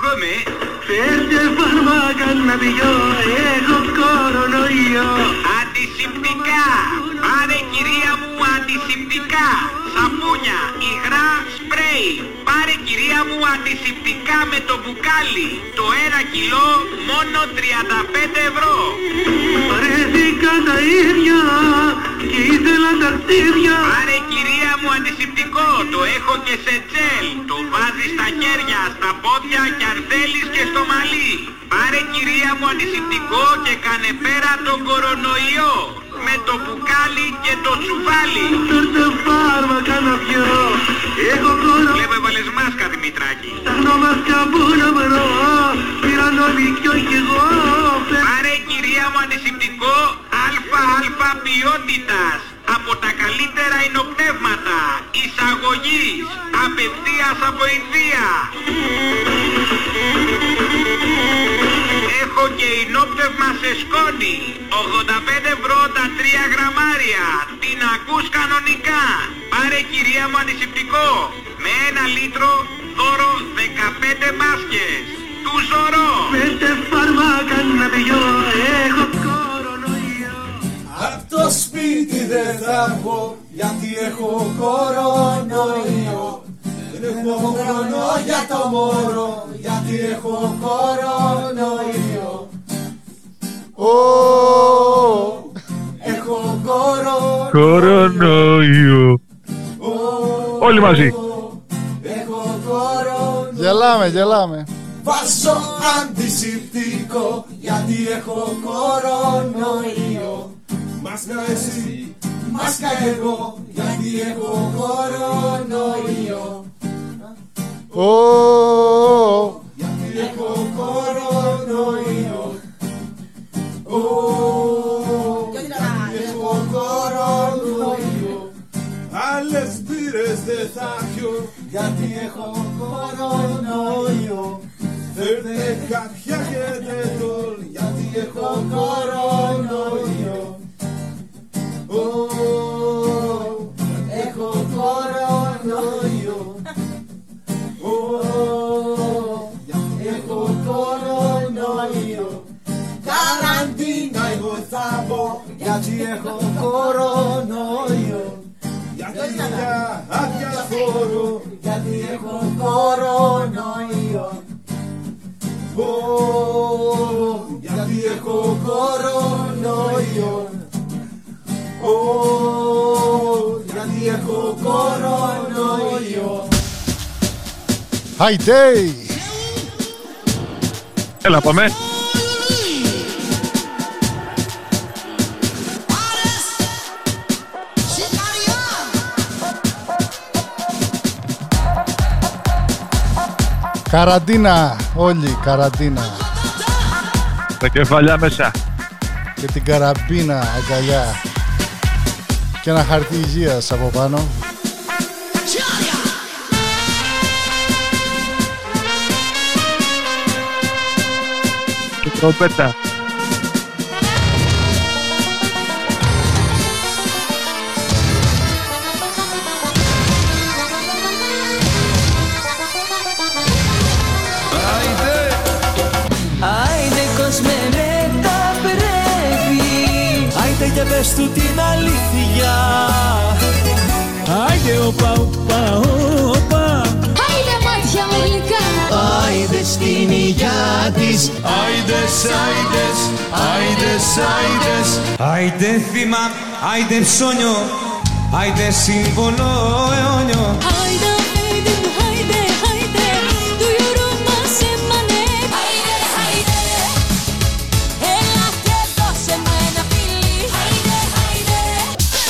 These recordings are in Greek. Δώμε. Φέρτε φαρμάκα να πηγώ, έχω κορονοϊό. Αντισηπτικά, πάρε κυρία μου αντισηπτικά. Σαπούνια, υγρά, σπρέι. Πάρε κυρία μου αντισηπτικά με το μπουκάλι. Το 1 κιλό μόνο 35 ευρώ. Παρέθηκα τα ίδια και ήθελα τα χτίδια. Πάρε κυρία μου αντισηπτικό, το έχω και σε τζέλ. Το βάζεις στα χέρια, στα πόδια και αν θέλεις και στο μαλλί. Πάρε κυρία μου αντισηπτικό και κάνε πέρα τον κορονοϊό. Με το μπουκάλι και το τσουβάλι. Φέρτε φάρμακα να πιω, έχω κορονοϊό. Βλέπω έβαλες μάσκα, Δημητράκη. Σταχνώ μάσκα που να βρω, πήραν όλοι κι όχι εγώ. Πάρε κυρία μου αντισηπτικό ΑΑ ποιότητας, από τα καλύτερα ενοπνεύματα, εισαγωγής, απευθείας από Ινδία. Έχω και ενόπνευμα σε σκόνη, 85 ευρώ τα 3 γραμμάρια, την ακούς κανονικά. Πάρε κυρία μου αντισηπτικό, με 1 λίτρο δώρο 15 μπάσκες, του Ζωρό. Φέρτε φάρμακα να πηγώ, έχω κορονοϊό. Απ' το σπίτι δεν θα βγω, γιατί έχω κορονοϊό. Δεν έχω χρόνο για το μωρό, γιατί έχω κορονοϊό. Έχω κορονοϊό. Όλοι μαζί. Έχω κορονοϊό. Γελάμε, γελάμε. Βάζω αντισηπτικό, γιατί έχω κορονοϊό. Μάσκα εσύ, μάσκα εγώ, γιατί έχω κορονοϊό. Γιατί έχω κορονοϊό. Γιατί έχω κορονοϊό. Άλλες μπύρες δεν θα πιω, γιατί έχω κορονοϊό. Φέρτε κάποια γενετόλ, γιατί έχω κορονοϊό. Έχω κορονοϊό. Έχω κορονοϊό. Καραντίνα εγώ θα πω, γιατί έχω κορονοϊό. Γιατί για αδιαφορώ, γιατί έχω κορονοϊό. Γιατί έχω κορονοϊό. Γιατί έχω κορονοϊό. Χαϊτέι! Έλα πάμε! Καραντίνα όλοι, καραντίνα. Τα κεφαλιά μέσα. Και την καραμπίνα αγκαλιά. Και ένα χαρτί υγείας από πάνω. Και τροπέτα. Και πες του την αλήθεια. Άιντε οπα, οπα, οπα. Άιντε μάτια μου γλυκά. Άιντε στην υγειά της. Άιντες, άιντες, άιντες, άιντες. Άιντε θύμα, άιντε ψώνιο. Άιντε σύμβολο αιώνιο. Άιντε, άιντε, άιντε, άιντε. Του γιουρού μας εμανέ. Άιντε, άιντε. Έλα και δώσε μου ένα φίλι. Άιντε, άιντε.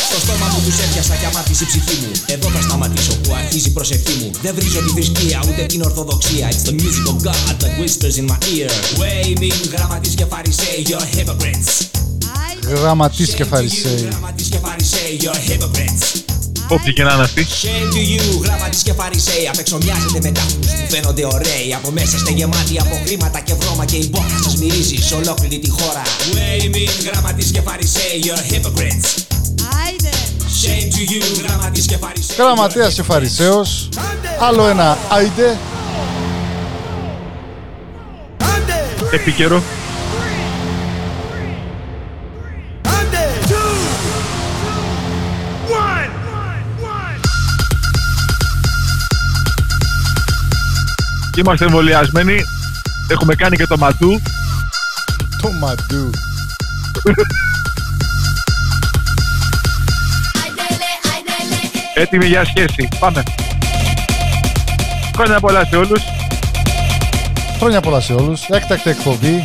Στο στόμα μου τους έπιασα κι αμάτισε η ψυχή μου. Εδώ θα σταματήσω που αρχίζει η προσευχή μου. Δεν βρίζω τη θρησκεία ούτε την ορθοδοξία. It's the music of God that whispers in my ear. Waving, γραμματείς και φαρισαίοι, you're hypocrites. Γραμματείς και φαρισαίοι. Όποιοι και να είναι αυτοί. Shame to you, γραμματείς και φαρισαίοι. Απεξομοιάζετε με τάφους που φαίνονται ωραίοι. Από μέσα είστε γεμάτοι από χρήματα και βρώμα. Και η μπόχα σας μυρίζει σε ολόκληρη τη χώρα. Waving, γραμματείς και φαρισαίοι, you're hypocrites. Γραμματέας και φαρισαίος. Άλλο ένα άιντε. επίκαιρο. Είμαστε εμβολιασμένοι. Έχουμε κάνει και το ματού. Το ματού. Έτοιμοι για σχέση. Πάμε. Χρόνια πολλά σε όλους. Χρόνια πολλά σε όλους. Έκτακτη εκπομπή.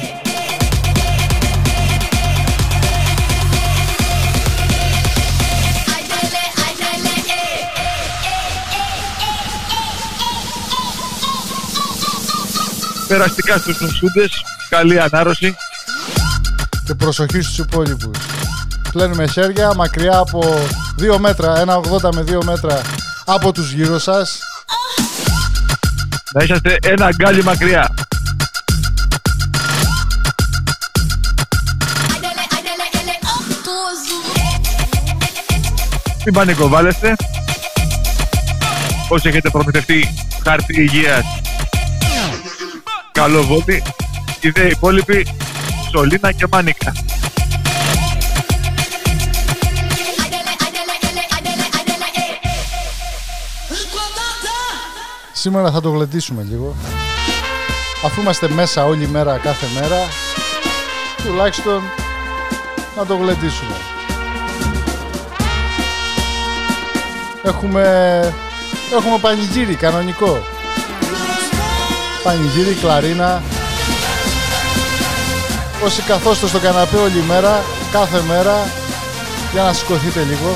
Περαστικά στους νοσούντες. Καλή ανάρρωση. Και προσοχή στους υπόλοιπους. Πλένουμε χέρια μακριά από 2 μέτρα, 1,80 με 2 μέτρα από τους γύρω σας. Να είσαστε ένα αγκάλι μακριά. Μην πανικοβάλλεστε. Όσοι έχετε προμηθευτεί χάρτη υγείας, καλό βότη. Οι δε υπόλοιποι, σωλήνα και μάνικα. Σήμερα θα το γλεντήσουμε λίγο. Αφού είμαστε μέσα όλη μέρα, κάθε μέρα, τουλάχιστον να το γλεντήσουμε. Έχουμε πανηγύρι κανονικό. Πανηγύρι, κλαρίνα. Όσοι καθόστε στο καναπέ όλη μέρα, κάθε μέρα, για να σηκωθείτε λίγο.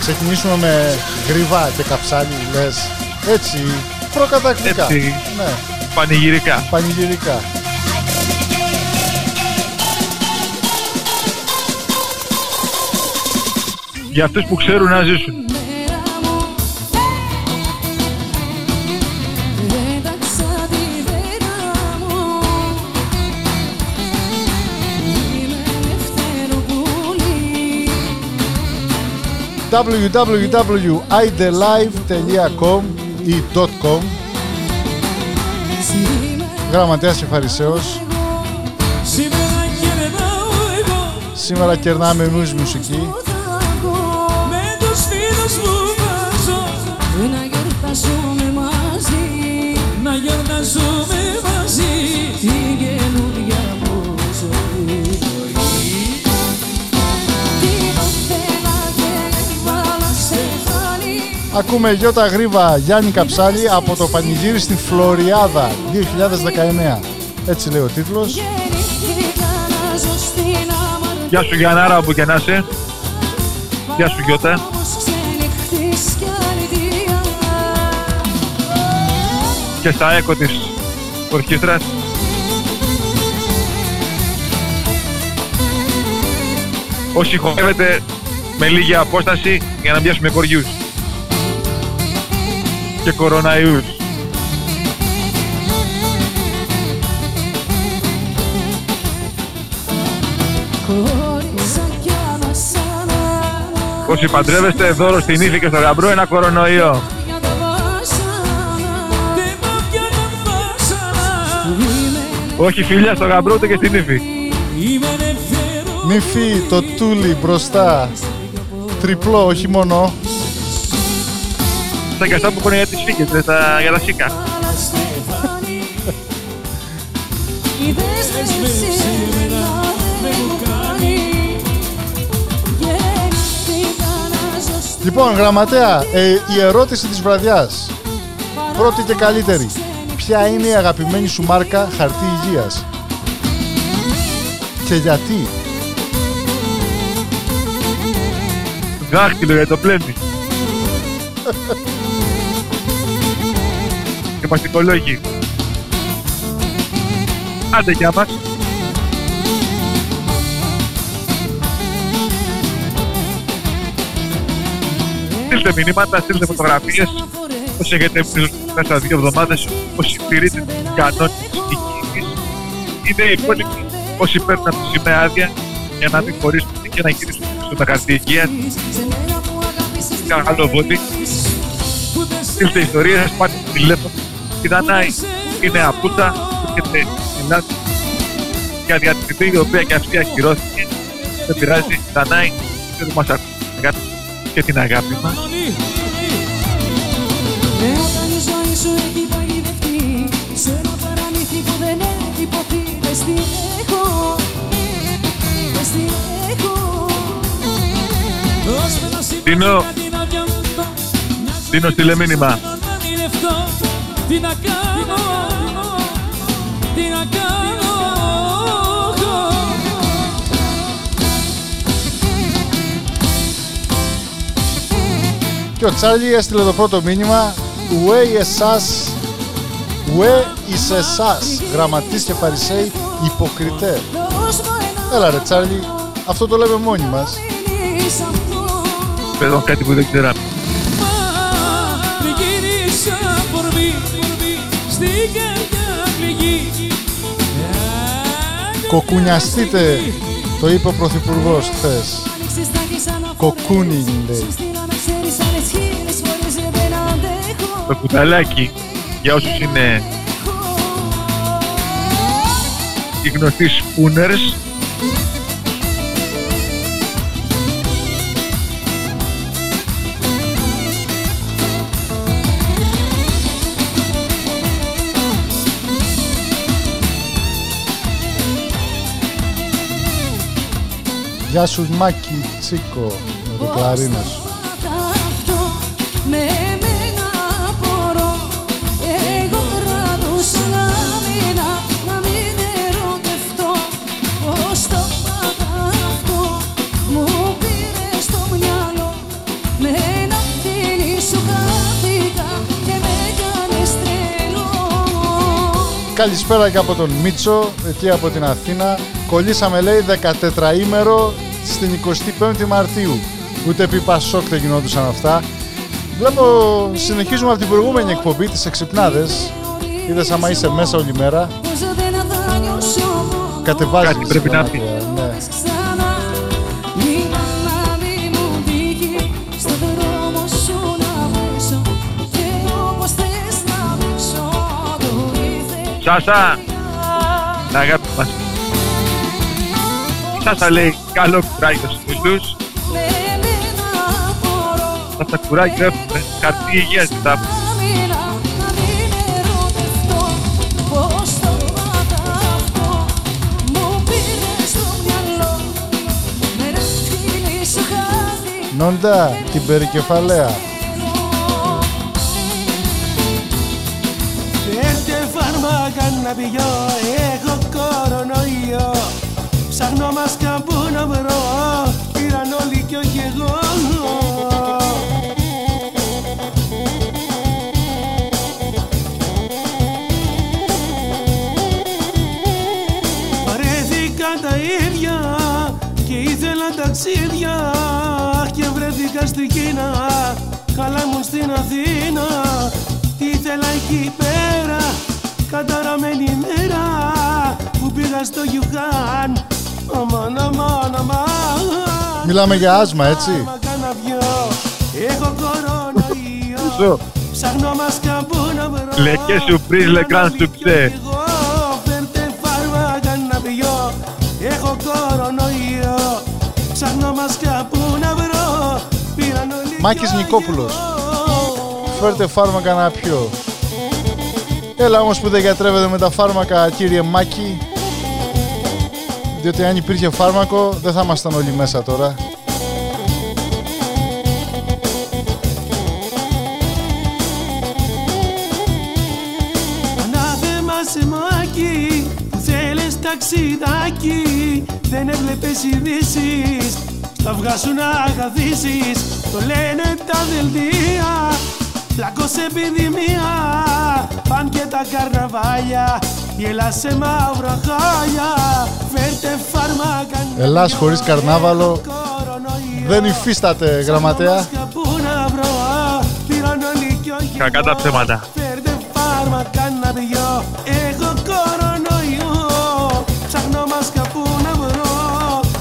Ξεκινήσουμε με γρήβα και καψάλι, λες, έτσι, προκατακτικά. Έτσι, ναι. Πανηγυρικά. Πανηγυρικά. Για αυτούς που ξέρουν να ζήσουν. www.idelive.com ή .com. Γραμματέας και Φαρισαίος. Σήμερα κερνάμε εμείς μουσική. Ακούμε Γιώτα Γρήβα, Γιάννη Καψάλη από το Πανηγύρι στη Φλωριάδα 2019. Έτσι λέει ο τίτλος. Γεια σου Γιαννάρα, όπου και να είσαι. Γεια σου Γιώτα. Και στα έκο της ορχήστρας. Όσοι χορεύετε με λίγη απόσταση για να πιάσουμε κοριούς και κοροναϊούς. Όσοι παντρεύεστε, δώρο στην ύφη και στο γαμπρό ένα κορονοϊό. Όχι φιλιά στο γαμπρό ούτε και στην ύφη. Νύφη το τούλι μπροστά. Τριπλό, όχι μόνο. Και αυτά που πάνε για τις φύγες, για τα σίκα. Λοιπόν, γραμματέα, η ερώτηση της βραδιάς. Πρώτη και καλύτερη. Ποια είναι η αγαπημένη σου μάρκα χαρτί υγείας και γιατί? Δάχτυλο για το πλέντι. Και μαστικολόγοι. Άντε για μας. Στείλτε μηνύματα, στείλτε φωτογραφίες. Όσοι έχετε μέσα στα 2 εβδομάδες, όσοι τηρείτε τους κανόνες της υγιεινής, είναι οι υπόλοιποι όσοι παίρνουν από τη σημαία άδεια για να μην χωρίσουν και να γυρίσουν στο χαρτί υγείας. Καλό βότι. στείλτε ιστορίες, πάτε στο τηλέφωνο. Η Δανάη είναι απούτα, έρχεται στην Ελλάδα για διατηρητή, η οποία και αυτή ακυρώθηκε. Δεν πειράζει, η Δανάη δεν μας ακούει και την αγάπη μας. Όταν η ζωή σου έχει παγιδευτεί σε ένα παραμύθι που δεν έχει ποτεί, πες τι έχω, πες τι έχω. Τίνο, Τίνο, στείλε μήνυμα. Τι να κάνω, τι να κάνω. Και ο Τσάρλι έστειλε το πρώτο μήνυμα. Ουέ εσάς, ουέ εις εσάς, γραμματείς και φαρισαίοι υποκριτέ. Έλα ρε Τσάρλι, αυτό το λέμε μόνοι μας. Παιδόν κάτι που δεν ξέραμε. Κοκουνιαστείτε, το είπε ο Πρωθυπουργός χθες. Κοκούνι λέει. Το κουταλάκι, για όσους είναι οι γνωστοί σπούνερς, γεια σου Μάκη Τσίκο με το κλαρίνο σου. Καλησπέρα και από τον Μίτσο, εκεί από την Αθήνα. Κολλήσαμε λέει 14ήμερο στην 25η Μαρτίου. Ούτε επί Πασόκ δεν γινόντουσαν αυτά. Βλέπω, συνεχίζουμε από την προηγούμενη εκπομπή, τις Εξυπνάδες. Είδες άμα είσαι μέσα όλη μέρα. Κατεβάζεις. Κάτι πρέπει να πει. Ναι. Σάσα, την αγάπη μας. Σάσα λέει, καλό κουράγιο στους φίλους. Θα τα κουράγιο έχουμε, χαρτί υγείας ζητάμε. Νόντα, την περικεφαλαία. Να πηγώ, έχω κορονοϊό. Ψάχνω μάσκα που να βρω. Πήραν όλοι κι όχι εγώ. Βρέθηκα τα ίδια και ήθελα ταξίδια. Και βρέθηκα στην Κίνα, καλά μου στην Αθήνα. Τι ήθελα εκεί πέρα, καταραμένη μέρα που πήγα στο Γιουχάν. Αμάν, αμάν, αμάν. Μιλάμε για άσμα, έτσι. Ζω. Le que surprise, le grand succès. Έχω κορονοϊό. Ψάχνω μάσκα που να βρω. Μάκης Νικόπουλος. Φέρτε φάρμακα να πιω. Έλα όμως που δεν γιατρεύεται με τα φάρμακα, κύριε Μάκη, διότι αν υπήρχε φάρμακο δεν θα ήμασταν όλοι μέσα τώρα. Ανάθεμα σε Μάκη που θέλες ταξιδάκι, δεν έβλεπες ειδήσεις, στα αυγά σου να καθίσεις, το λένε τα δελτία. Πλάκος επιδημία, παν και τα καρναβάλια. Γελά σε μαύρα χάλια. Φέρτε φάρμακα. Ελλάς χωρίς καρνάβαλο δεν υφίσταται, γραμματέα. Κακά τα ψέματα. Φέρτε φάρμακα να πιω. Έχω κορονοϊό. Ψάχνω μάσκα που να βρω.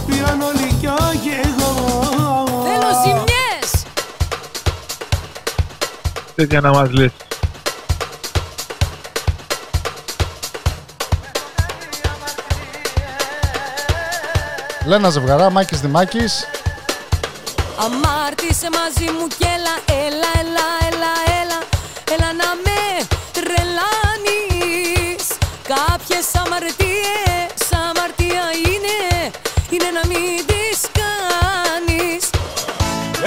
Πήραν όλοι κι όχι εγώ. Θέλω ζημιές. τέτοια να μας λες. Λένα Ζευγαρά, Μάκης Δημάκης. Αμάρτησε μαζί μου κι έλα, έλα, έλα, έλα, έλα, έλα να με τρελάνεις. Κάποιες αμαρτίες, αμαρτία είναι, είναι να μην τις κάνεις.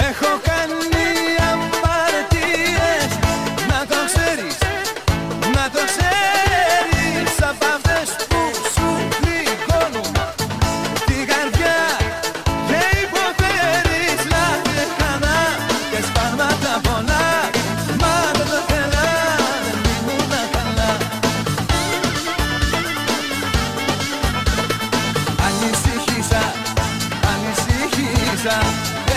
Έχω κάνει αμαρτίες, να το ξέρεις, να το ξέρεις. Από αυτές που σου πληγώνουν την καρδιά και υποφέρεις. Λάθη χανά και σπάγματα πολλά, μα δεν το θέλα, δεν ήμουν καλά. Ανησύχησα, ανησύχησα,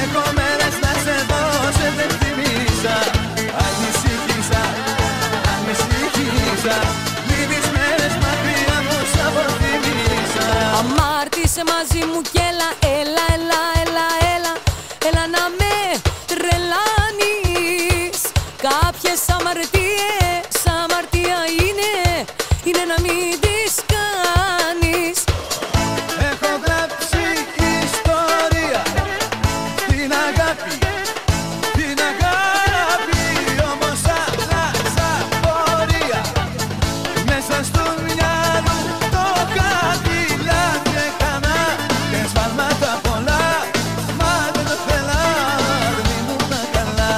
έχω μέρες να σε δω, σε δεν θυμίσα. Ανησύχησα, ανησύχησα, λίγες μέρες μακριά μου σ' αποθυμίσα. Αμάρτησε μαζί μου κι έλα, έλα, έλα, έλα, έλα, έλα να με τρελάνεις. Κάποιες αμαρτίες, αμαρτία είναι, είναι να μην τις κάνεις. Έχω γράψει ιστορία, την αγάπη, την αγάπη. Όμως άλλαξα πορεία, μέσα στο μυαλό το κάτι. Λάθη έκανα και σφάλματα πολλά, μα δεν το θέλα, δεν ήμουν καλά.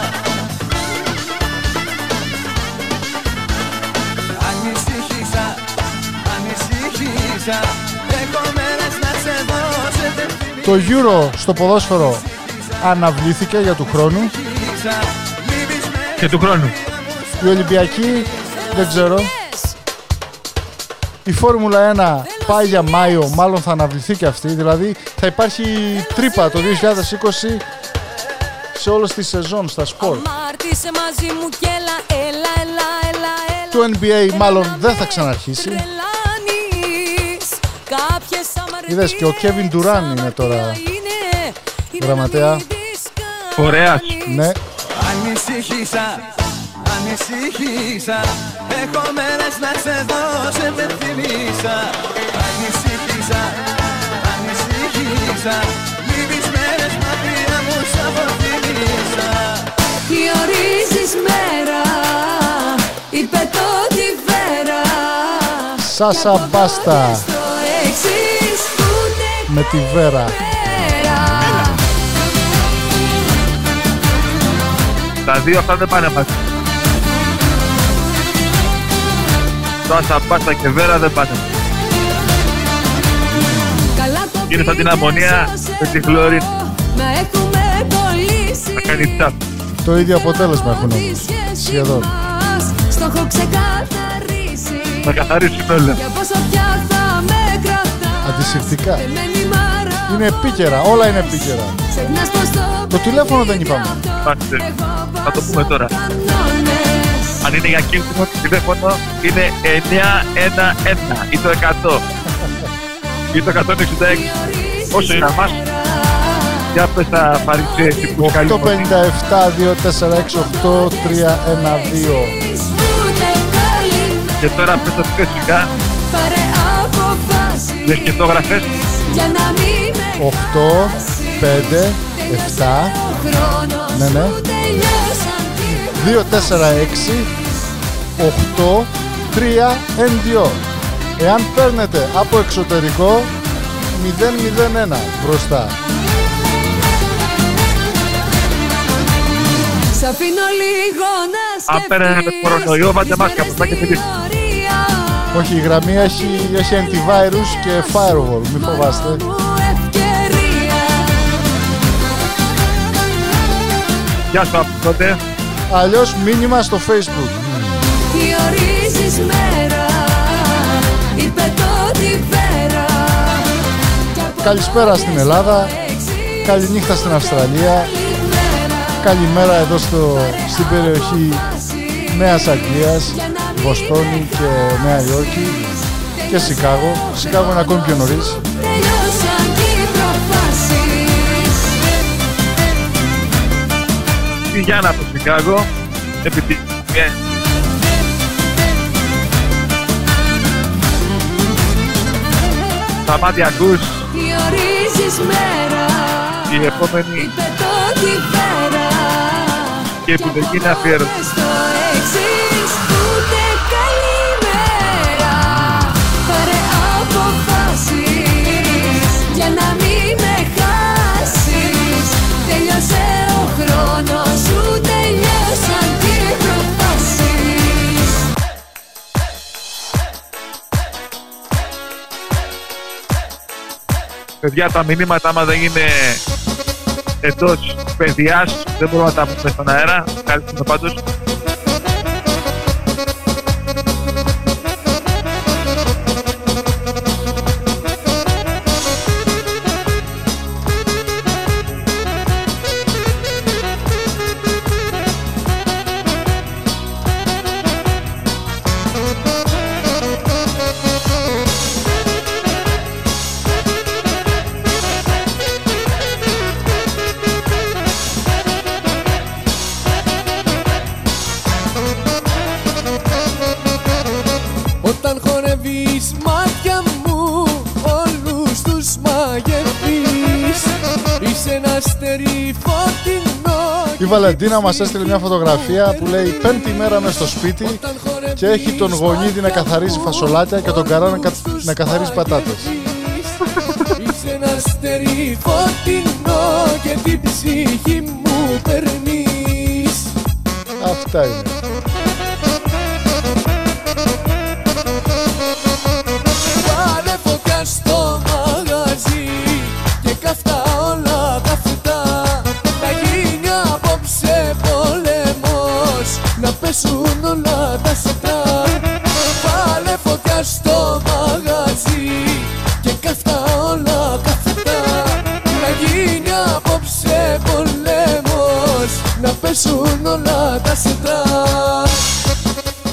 Ανησύχησα, ανησύχησα, έχω μέρες να σε δω, σε δεν θυμίσα. Το Euro στο ποδόσφαιρο αναβλήθηκε για του χρόνου. Και του χρόνου. Η Ολυμπιακή δεν ξέρω. Η Φόρμουλα 1 πάει για Μάιο, μάλλον θα αναβληθεί και αυτή. Δηλαδή θα υπάρχει τρύπα το 2020 σε όλες τις σεζόν στα σπορ. Αμάρτησε μαζί μου κι έλα, έλα, έλα, έλα, έλα. Το NBA μάλλον δεν θα ξαναρχίσει. Είδες και ο Κέβιν Ντουράν είναι τώρα γραμματέα. Ωραίος. Ναι. Ανησύχησα, ανησύχησα, έχω μέρες να σε δω, σε με θυμίσα. Ανησύχησα, ανησύχησα, λίγες μέρες μακριά μου σ' αποθυμίσα. Τι ορίζεις μέρα, η πετώτη βέρα. Σάσα Μπάστα με τη Βέρα. Τα δύο αυτά δεν πάνε μαζί. Σάσα Μπάστα και Βέρα δεν πάνε. Είναι σαν την Αμμονία με τη Χλωρίνη. Θα κάνει τσάπ. Το ίδιο αποτέλεσμα έχουν όμως. Σχεδόν. Θα καθαρίσουν όλα. Αντισηπτικά. Είναι επίκαιρα, όλα είναι επίκαιρα. Το τηλέφωνο δεν είπαμε. Θα το πούμε τώρα. Αν είναι για κίνδυνο, το τηλέφωνο είναι 911 ή το 100 ή το 166. Όσο είναι αμάς. Για πες τα παρουσίαση που έχει καλή μόνη. 857-246-8312. Και τώρα πες τα φυσικά. Λες και το γραφές. 8, 5, 7, ναι, 2, 4, 6, 8, 3, 2. Εάν παίρνετε από εξωτερικό, 001 μπροστά. Αν παίρνετε κορονοϊό, βάλτε μάσκα μπροστά και φύγετε. Όχι, η γραμμή έχει antivirus και firewall, μην φοβάστε. Γεια σου, τότε. Αλλιώς μήνυμα στο Facebook. Τι ορίζεις μέρα, η πετώτη πέρα. Καλησπέρα στην Ελλάδα, καληνύχτα στην Αυστραλία, καλημέρα εδώ στην περιοχή Νέας Αγγλίας, Βοστόνη και Νέα Υόρκη και Σικάγο. Σικάγο είναι ακόμη πιο νωρίς. Γιάννα από Σικάγο, επιτυχία. Bien. Τα μάτια ακούς. Η επόμενη και η επιτυχία είναι αφιέρωτη. Παιδιά, τα μηνύματα άμα δεν είναι εντός παιδιάς, δεν μπορούμε να τα πούμε στον αέρα. Ευχαριστούμε πάντως. Η Βαλεντίνα μας έστειλε μια φωτογραφία που λέει πέμπτη μέρα μες στο σπίτι και έχει τον γονίδι να καθαρίζει φασολάκια και τον καρά να καθαρίζει πατάτες. Αυτά είναι. Πέσουν όλα τα σετά. Βάλε φωτιά στο μαγαζί και καυτά όλα καθετά. Να γίνει απόψε πολέμος, να πέσουν όλα τα σετά.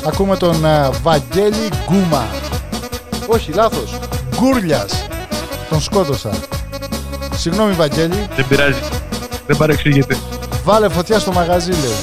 Ακούμε τον Βαγγέλη Γκούμα. Όχι, λάθος, Γκούρλιας. Τον σκότωσα. Συγγνώμη Βαγγέλη. Δεν πειράζει, δεν παρεξηγείται. Βάλε φωτιά στο μαγαζί λέει.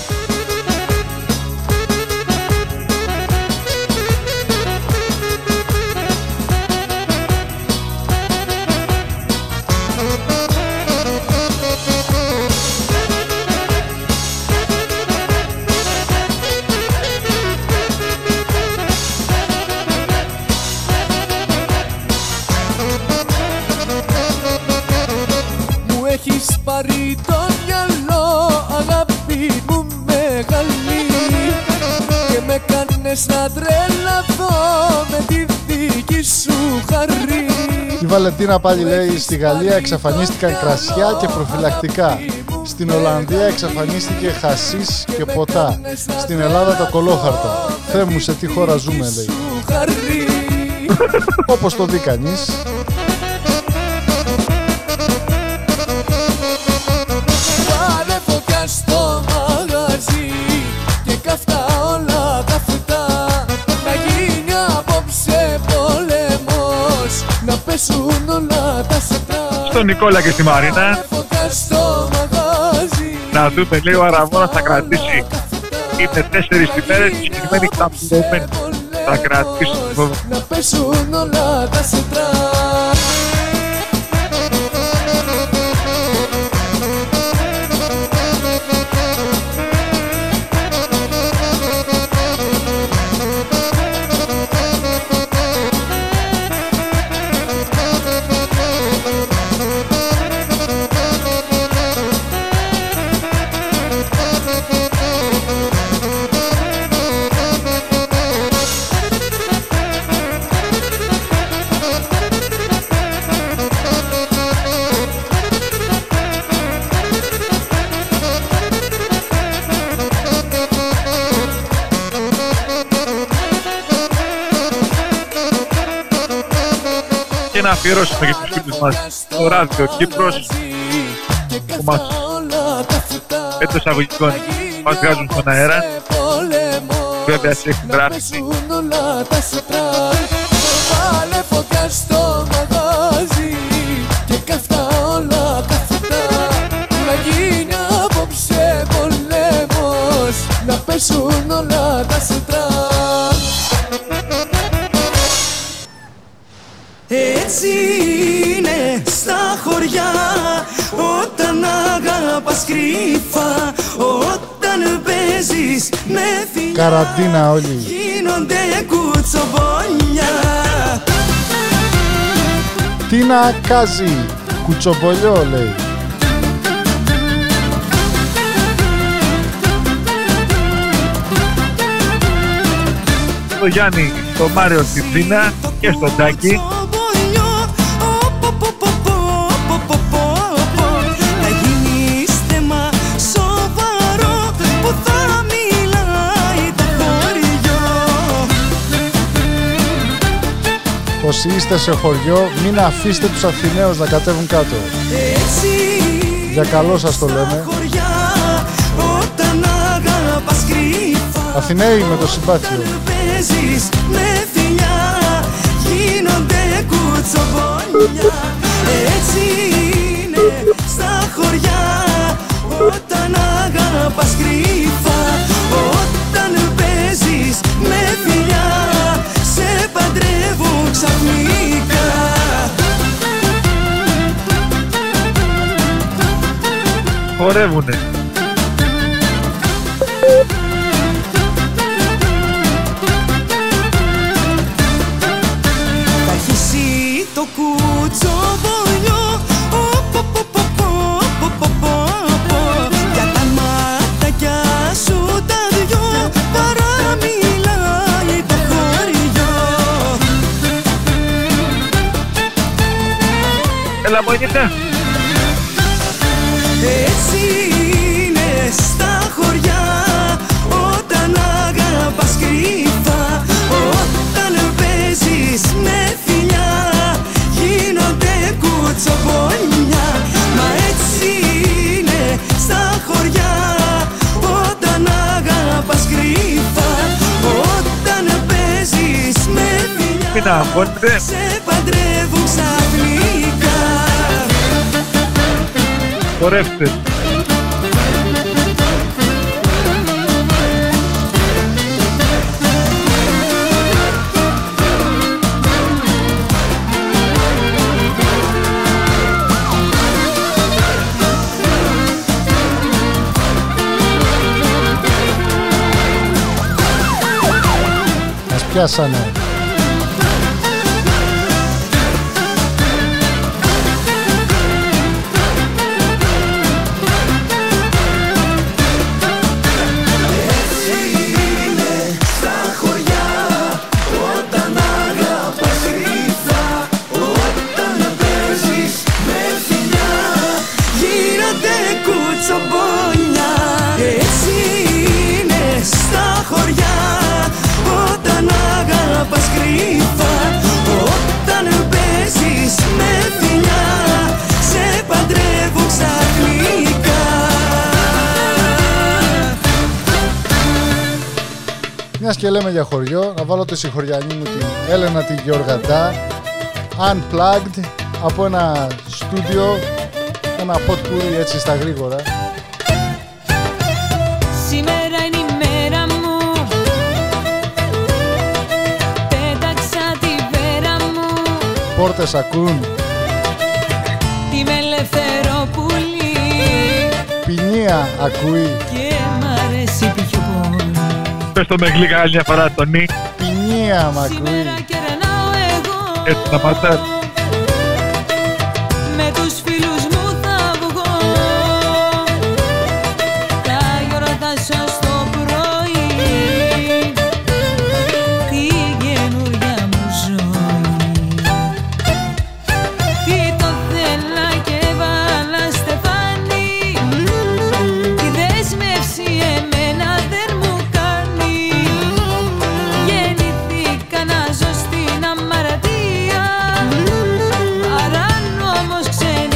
Η Βαλεντίνα πάλι λέει στη Γαλλία εξαφανίστηκαν κρασιά και προφυλακτικά. Στην Ολλανδία εξαφανίστηκε χασίς και ποτά. Στην Ελλάδα τα κολόχαρτα. Θεέ μου σε τι χώρα ζούμε λέει. Όπως το δει κανείς. Στον Νικόλα και στη Μαρίνα να δούμε λέει ο Αραβώνας θα κρατήσει. Είναι 4 ημέρες και συγκεκριμένοι ξαπλωμένοι. Θα κρατήσουν. Να πέσουν όλα τα σετρά. Αφιερώσουμε για τους φίλους μας το ράδιο Κύπρος που μας έτος αγωγικών μας βγάζουν στον αέρα. Βέβαια σε εκτράφηση. Να γίνει απόψε πολέμος, να πέσουν όλα. να αγαπάς κρύφα. Όταν παίζεις με φιλιά, καραντίνα όλοι, γίνονται κουτσομπόλια. Τι να κάζει, κουτσομπολιό λέει. Στο Γιάννη, στο Μάριο Τιμπίνα και στο Τάκη. Όσοι είστε σε χωριό, μην αφήστε τους Αθηναίους να κατέβουν κάτω. Για καλό σας το λέμε. Αθηναίοι με το συμπάτιο. Χορεύουνε. Ταχύσει το κουτσομπολιό, για τα μάτακια σου τα δυο παραμιλάει το χωριό. Έλα μόνιτα. Έτσι είναι στα χωριά, όταν αγαπάς κρύφα. Όταν παίζεις με φιλιά, γίνονται κουτσομπόλια. Μα έτσι είναι στα χωριά, όταν αγαπάς κρύφα. Όταν παίζεις με φιλιά, σε παντρεύουν ξαφνικά. Χορεύτε. Μας πιάσανε. Μιας και λέμε για χωριό, να βάλω τη συγχωριανή μου την Έλενα τη Γεωργαντά, unplugged, από ένα στούντιο, ένα pot curry έτσι στα γρήγορα. Σήμερα είναι η μέρα μου, πέταξα τη βέρα μου. Πόρτες ακούν. Τη Ελευθερόπουλη. Ποινία ακούει. Και μ' αρέσει πιο πολύ. Πες το με γλυκά άλλη μια φορά τον νι. Ποινία μ' ακούει. Έτσι να πατάς. Με τους φίλους μου θα βγω, τα γιορτάσω στο πρωί, τη καινούρια μου ζωή. Τι το θέλα και βάλα στεφάνι, τη δέσμευση εμένα δεν μου κάνει. Γεννηθήκα να ζω στην αμαρτία, παράνομος ξενοδοχείο.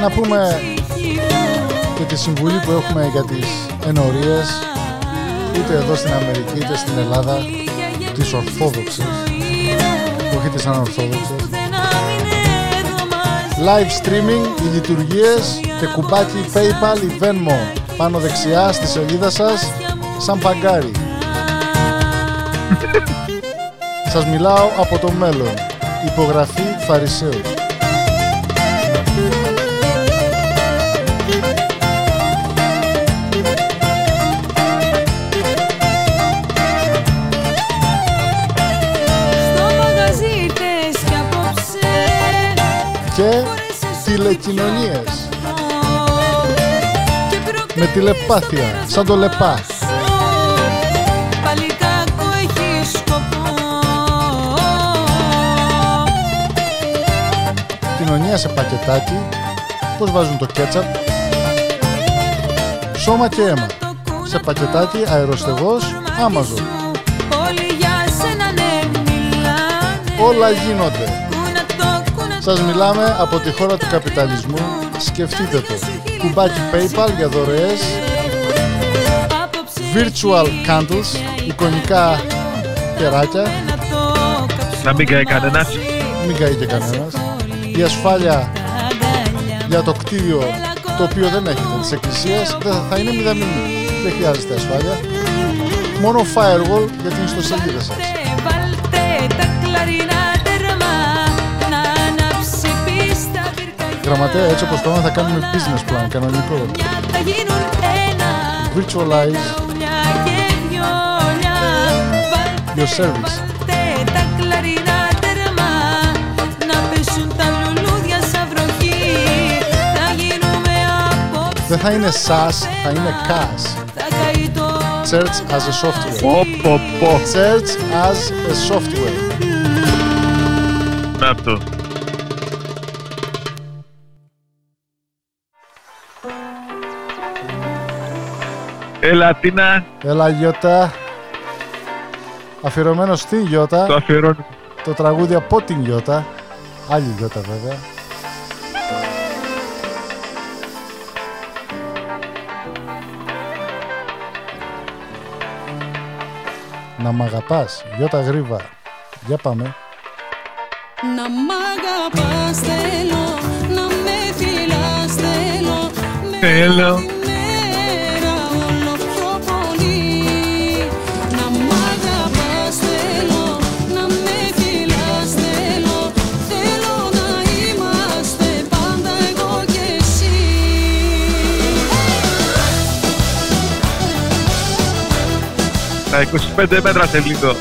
να πούμε και τη συμβουλή που έχουμε για τις ενορίες, είτε εδώ στην Αμερική είτε στην Ελλάδα, τις Ορθόδοξες, όχι τις Ανορθόδοξες. Live streaming, οι λειτουργίες και κουμπάκι PayPal ή Venmo πάνω δεξιά στη σελίδα σας, σαν παγκάρι. Σας μιλάω από το μέλλον. Υπογραφή Φαρισαίος. Και τηλεκοινωνίες με τηλεπάθεια, σαν το λεπά. Κοινωνία σε πακετάκι, πώς βάζουν το κέτσαπ. Σώμα και αίμα σε πακετάκι, αεροστεγός, Amazon. Όλα γίνονται. Σας μιλάμε από τη χώρα του καπιταλισμού, σκεφτείτε το. Κουμπάκι PayPal για δωρεές, virtual candles, εικονικά κεράκια. Να μην καεί κανένας. Μην καεί και κανένας. Η ασφάλεια για το κτίριο, το οποίο δεν έχετε της εκκλησίας, θα είναι μηδαμινή. Δεν χρειάζεται ασφάλεια. Μόνο firewall για την ιστοσελίδα σας. Γραμματέα, έτσι όπως πάμε θα κάνουμε business plan, κανονικό. Virtualize your service. Δεν θα είναι SaaS, θα είναι CaaS. Church as a software. Church as a software. Να αυτό. Έλα Τίνα. Έλα Γιώτα. Αφιερωμένο στην Γιώτα. Το αφιερώνω. Το τραγούδι από την Γιώτα. Άλλη Γιώτα βέβαια. Να μ' αγαπάς, Γιώτα Γρίβα. Για πάμε. Να μ' αγαπάς θέλω, να με φιλάς θέλω. Θέλω. Τα 25 μέτρα σε λίγο.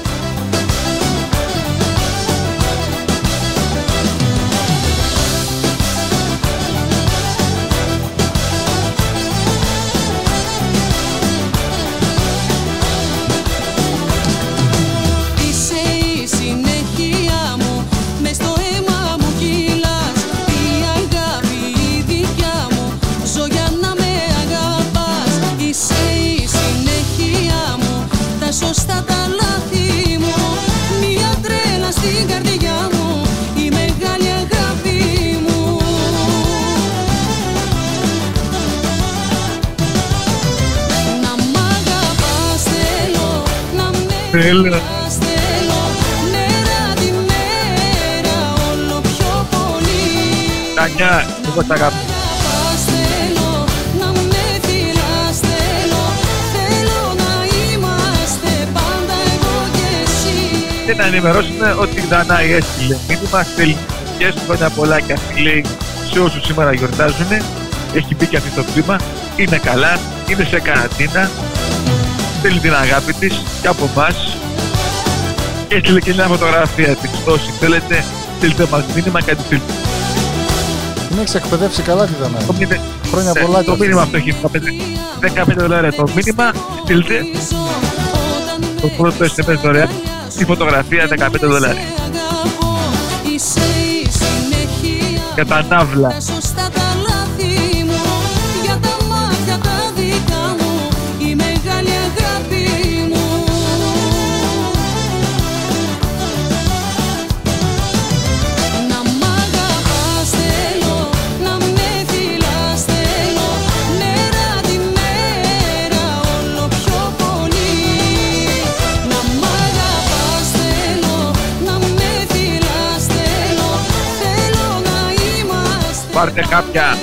Θέλω. Τανιά, εγώ σ' αγαπώ. Και να ενημερώσουμε ότι η Δανάη έστειλε μήνυμα, στέλνει και χρόνια πολλά και αυτή λέει σε όσους σήμερα γιορτάζουνε, έχει μπει και αυτή το κλίμα, είναι καλά, είναι σε καραντίνα, θέλει την αγάπη της και από εμάς και έστειλε και μια φωτογραφία της. Όσοι θέλετε, στείλτε μας μήνυμα, κάτι φίλου. Την έχεις εκπαιδεύσει καλά τη Δανάη. Χρόνια πολλά. Το μήνυμα αυτό έχει $15 το μήνυμα, στείλτε το πρώτο SMS δωρεάν, τη φωτογραφία $15. Για τα ναύλα. πάρτε κάποια.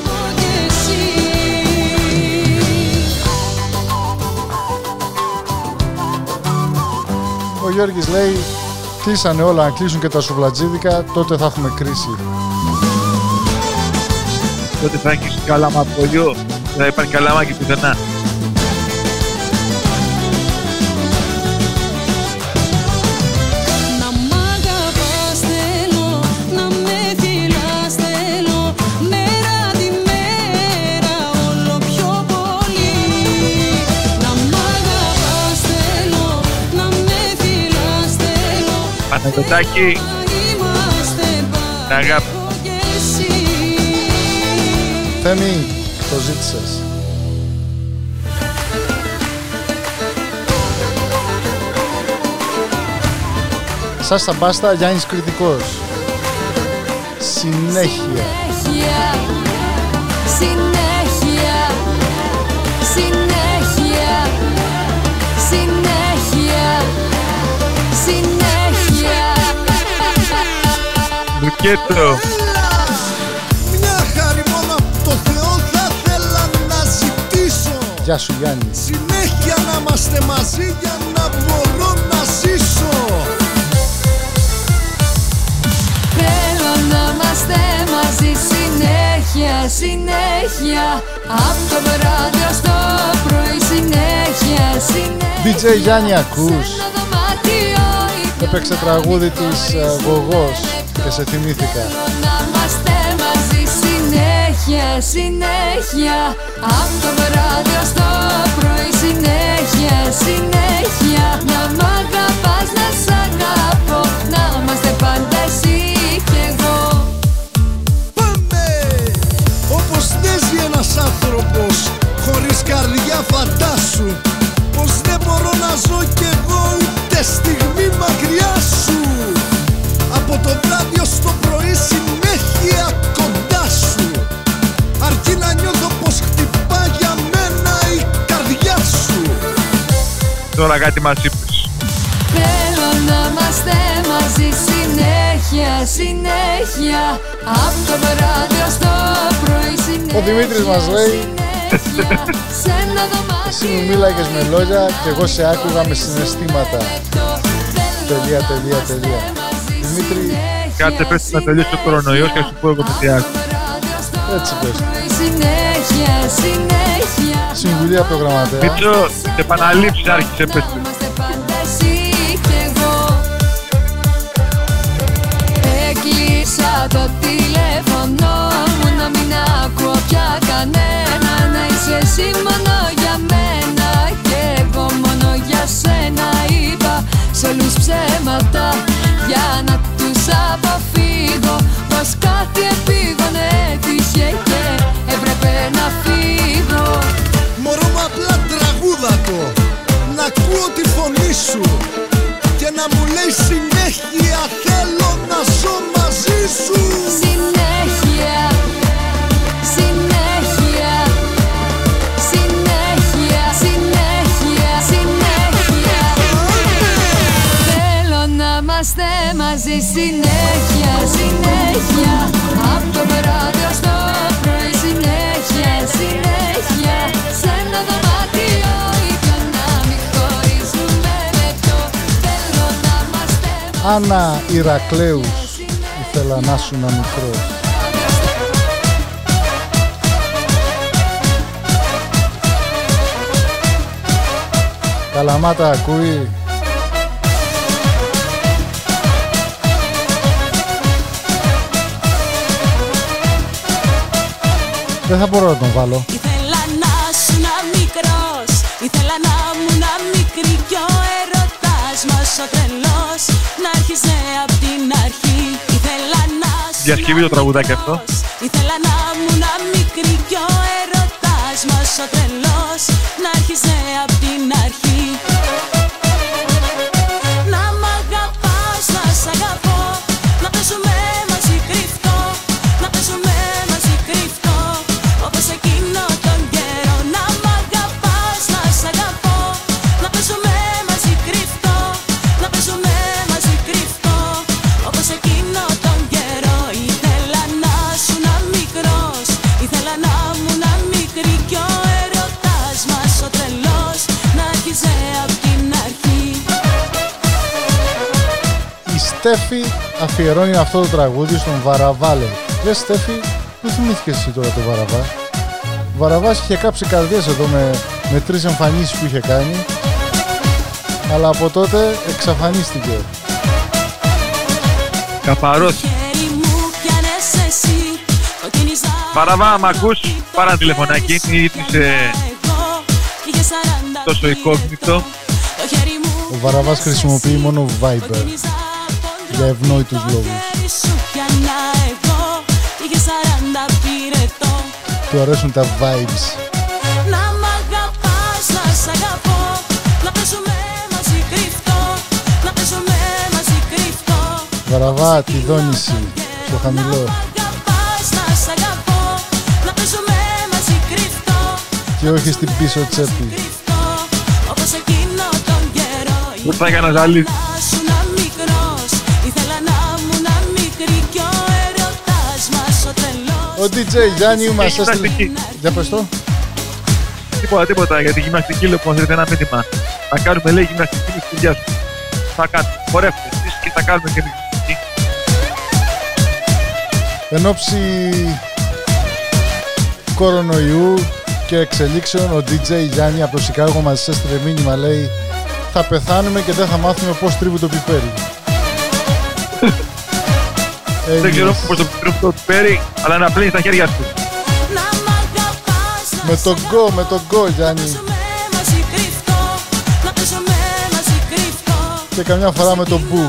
Ο Γιώργης λέει, κλείσανε όλα, αν κλείσουν και τα σουβλατζίδικα, τότε θα έχουμε κρίση. Τότε θα έχει καλαμαπολιό, θα υπάρχει καλαμάκι πουθενά. Παναγιωτάκη, αγάπη. Θέμη, το ζήτησες. Σας τα μπάστα, Γιάννης Κρητικός. Συνέχεια. Μπουκέτο. Μια χάρη μόνο απ' το Θεό θα θέλα να ζητήσω. Γεια σου Γιάννη. Συνέχεια να είμαστε μαζί για να μπορώ να ζήσω. Θέλω να είμαστε μαζί συνέχεια, συνέχεια. Απ' το βράδυ ως το πρωί συνέχεια, συνέχεια. DJ Γιάννη ακούς. Έπαιξε τραγούδι της Γογός και σε θυμήθηκα. Να είμαστε μαζί συνέχεια, συνέχεια. Απ' το βράδυ ως το πρωί συνέχεια, συνέχεια. Να μ' αγαπάς, να σ' αγαπώ, να είμαστε πάντα εσύ κι εγώ. Πάμε! Όπως νέζει ένας άνθρωπος χωρίς καρδιά, φαντάσου πως δεν μπορώ να ζω κι εγώ ούτε στιγμή μακριά σου. Από το βράδυ ως το πρωί συνέχεια κοντά σου, αρκεί να νιώθω πως χτυπά για μένα η καρδιά σου. Τώρα κάτι μας είπες. Θέλω να είμαστε μαζί συνέχεια, συνέχεια. Απ' το βράδυ ως το πρωί συνέχεια. Ο Δημήτρης μας λέει, εσύ μου μίλαγες με λόγια και εγώ σε άκουγα με συναισθήματα. Τελεία. Δημήτρη, κάτσε πες να τελειώσει ο κορονοϊός και να σου πω εγώ τι άκου. Έτσι πες. Συμβουλή από το γραμματέα. Μίτσο, σε επαναλήψεις άρχισε πες. Έκλεισα το τηλέφωνο μου να μην ακούω πια κανένα. Να είσαι εσύ μόνο για μένα και εγώ μόνο για σένα. Είπα σε όλους ψέματα για να τους αποφύγω, πως κάτι επίγον έτυχε και έπρεπε να φύγω. Μωρό μου απλά τραγούδακο, να ακούω τη φωνή σου και να μου λέει συνέχεια θέλω να ζω μαζί σου. Συνέχεια, συνέχεια, συνέχεια, συνέχεια, συνέχεια. Θέλω να είμαστε μαζί συνέχεια, συνέχεια. Απ' το βράδυ ως το πρωί συνέχεια, συνέχεια. Σ' ένα δωμάτιο ήταν να μην χωρίζουμε με το. Θέλω να είμαστε μαζί. Άννα Ηρακλέους, ήθελα να σου να μικρός. Καλαμάτα ακούει. Δεν θα μπορώ να τον βάλω. Ήθελα να σου να μικρός, ήθελα να μου να μικρή κι ο έρωτας μας ο τρελός να άρχισε απ' την αρχή. Ήθελα να σου διασκευή το τραγουδάκι αυτό. Ήθελα να μου να μικρή κι ο έρωτας μας ο τρελός να άρχισε απ' την αρχή. Να μ' αγαπάς, να σ' αγαπώ, να πέσουμε μαζί κρυφτό, να πέσουμε μαζί κρυφτό. Όπως εκείνο τον καιρό να μ' αγαπάς, να σ' αγαπώ, να παίζουμε μαζί κρυφτό, να παίζουμε μαζί κρυφτό. Όπως εκείνο τον καιρό ήθελα να σου να μικρός, Στέφη αφιερώνει αυτό το τραγούδι στον Βαραβάλε. Ρε Στέφη, πού θυμήθηκες εσύ τώρα το Βαραβά? Ο Βαραβάς είχε κάψει καρδιές εδώ με τρεις εμφανίσεις που είχε κάνει, αλλά από τότε εξαφανίστηκε. Καπαρώθηκε. Βαραβά, μ' ακούς? Πάρα τηλεφωνάκι, ήρθε τόσο οικόκνητο. Ο Βαραβάς χρησιμοποιεί μόνο Viber για ευνόητους λόγους. Του αρέσουν τα vibes. Βαραβά, τη δόνηση στο χαμηλό. Και όχι στην πίσω τσέπη. Δεν θα έκανα ζάλι. Ο DJ Γιάννη μας έστειλε... Διαπραστώ. Τίποτα, για τη γυμναστική λέω που μας δείτε ένα μήνυμα. Θα κάνουμε, λέει, γυμναστική με τη δουλειά σου. Θα κάνουμε, χορεύτε εσείς και θα κάνουμε και γυμναστική. Εν όψει κορονοϊού και εξελίξεων, ο DJ Γιάννη από το Σικάγο μας έστειλε μήνυμα, λέει, θα πεθάνουμε και δεν θα μάθουμε πώς τρίβει το πιπέρι. Δεν ξέρω πώς το τρίβει το πιπέρι, αλλά να πλύνεις τα χέρια σου. Με τον γκο, Γιάννη. Και καμιά φορά με τον μπου.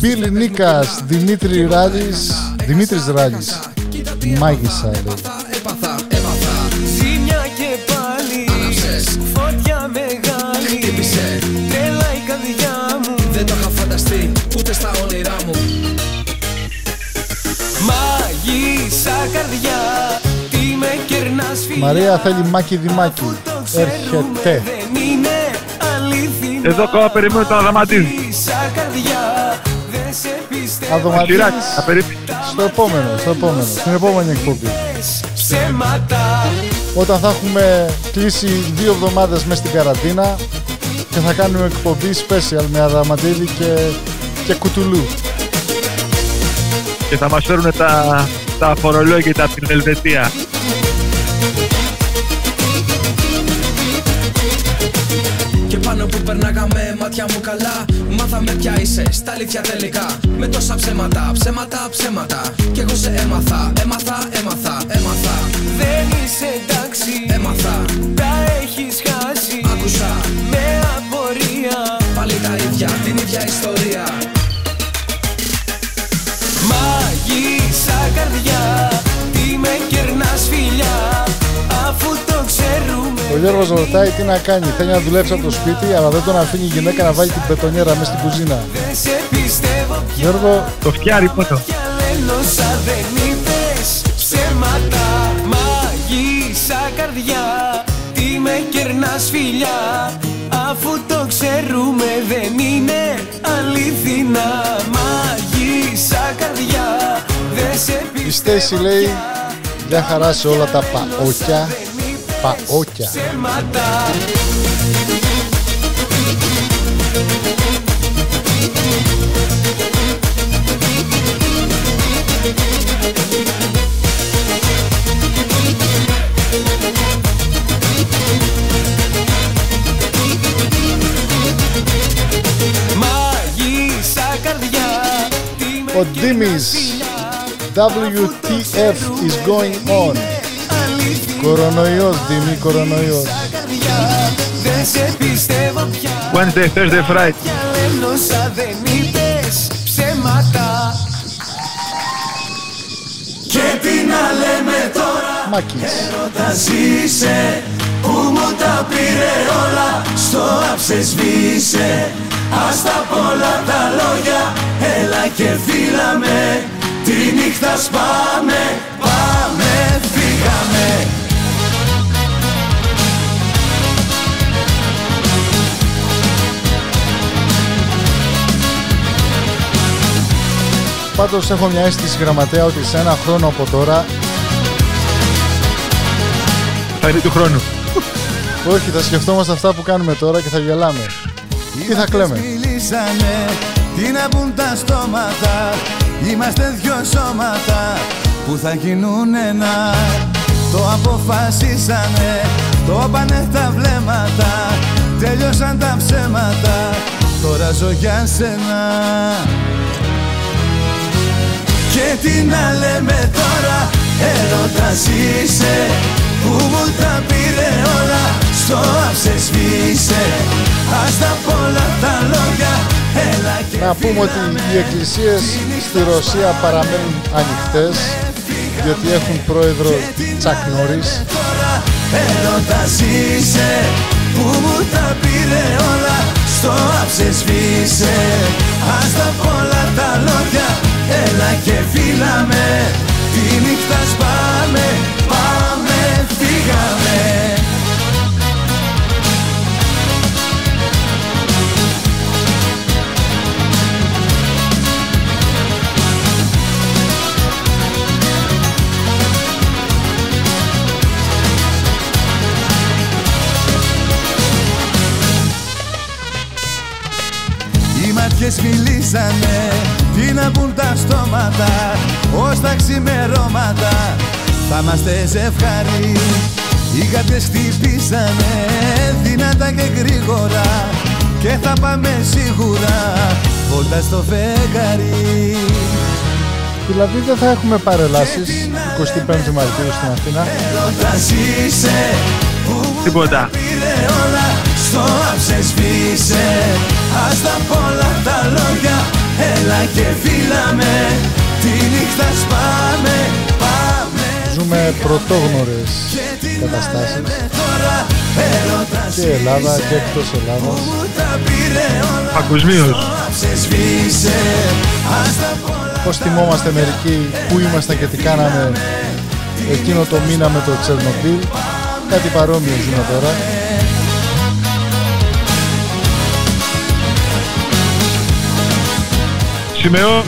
Πίλη Νίκας, Δημήτρη Ράλης, Δημήτρης Ράλης, μάγισσα εδώ. Ζήμια και πάλι, φωτιά μεγάλη, χτύπησε, τρέλα η καρδιά μου. Δεν το είχα φανταστεί, ούτε στα όνειρά μου. Μάγισσα καρδιά, τι με κερνάς φιλιά. Μαρία θέλει Μάκη Δημάκη, έρχεται. Εδώ ακόμα περιμένω τον Αδαμαντίδη. Αδαμαντίδης στο επόμενο, στην επόμενη εκπομπή. Όταν θα έχουμε κλείσει 2 εβδομάδες μες στην καραντίνα και θα κάνουμε εκπομπή special με Αδαμαντίδη και Κουτουλού. Και θα μας φέρουν τα φορολόγια από την Ελβετία. Περνάγαμε μάτια μου καλά, μάθαμε ποια είσαι στα αλήθεια τελικά. Με τόσα ψέματα κι εγώ σε έμαθα. Δεν είσαι εντάξει, έμαθα, τα έχεις χάσει. Άκουσα, με απορία, πάλι τα ίδια, την ίδια ιστορία. Μάγισσα καρδιά, τι με κερνάς φιλιά, αφού το ξέρουμε. Ο Γιώργος ρωτάει τι να κάνει, θέλει να δουλέψει από το σπίτι, αλλά δεν τον αφήνει η γυναίκα να βάλει την πετονιέρα μέσα στην κουζίνα. Γιώργο, το φτιάρι πότο. Η Στέση λέει, για χαρά σε όλα τα παόκια. Παόκια. Ο Ντίμης, WTF is going on. Κορονοϊός, Δημή, κορονοϊός. Wednesday, Thursday, Friday. Και τι να λέμε τώρα, Μάκης. Έρωτα ζήσε, που μου τα πήρε όλα, στο άψε σβήσε. Ας τα πολλά τα λόγια, έλα και φίλα με. Τη νύχτα σπάμε, πάμε, φύγαμε. Πάντως έχω μια αίσθηση, γραμματέα, ότι σε ένα χρόνο από τώρα θα είναι του χρόνου. Όχι, θα σκεφτόμαστε αυτά που κάνουμε τώρα και θα γελάμε. Ή θα κλαίμε. Τι να πουν τα στόματα. Είμαστε δυο σώματα που θα γίνουν ένα. Το αποφασίσανε, το πάνε τα βλέμματα. Τέλειωσαν τα ψέματα, τώρα ζω για σένα. Και τι να λέμε τώρα, έρωτας είσαι, που μου τα πήρε όλα, στο άψε σβήσε. Ας τα πολλά τα λόγια, έλα και φύλαμε. Να πούμε ότι οι εκκλησίες στη Ρωσία παραμένουν ανοιχτές, διότι έχουν πρόεδρο Τσακ Νόρις. Έρωτας είσαι, που μου τα πήρε όλα, στο άψε σβήσε. Ας τα πολλά τα λόγια, έλα και φύλαμε. Τη νύχτα σπάμε, πάμε, φύγαμε. Οι ματιές μιλήσανε, τι να πουν τα στόματα, ως τα ξημερώματα θα είμαστε ζευγάρι. Οι καρδιές χτυπήσανε δυνατά και γρήγορα, και θα πάμε σίγουρα κοντά στο φεγγάρι. Δηλαδή δεν θα έχουμε παρελάσεις 25 Μαρτίου στην Αθήνα. Τίποτα. Στο άψε σβήσε, ας τα πολλά τα λόγια, έλα και φύλαμε, τη νύχτα σπάμε, πάμε. Ζούμε πρωτόγνωρες καταστάσεις και Ελλάδα και εκτός Ελλάδας, παγκοσμίως. Πώς θυμόμαστε μερικοί που ήμασταν και τι κάναμε εκείνο το μήνα με το Τσερνομπίλ, κάτι παρόμοιο ζούμε τώρα. Σημείο,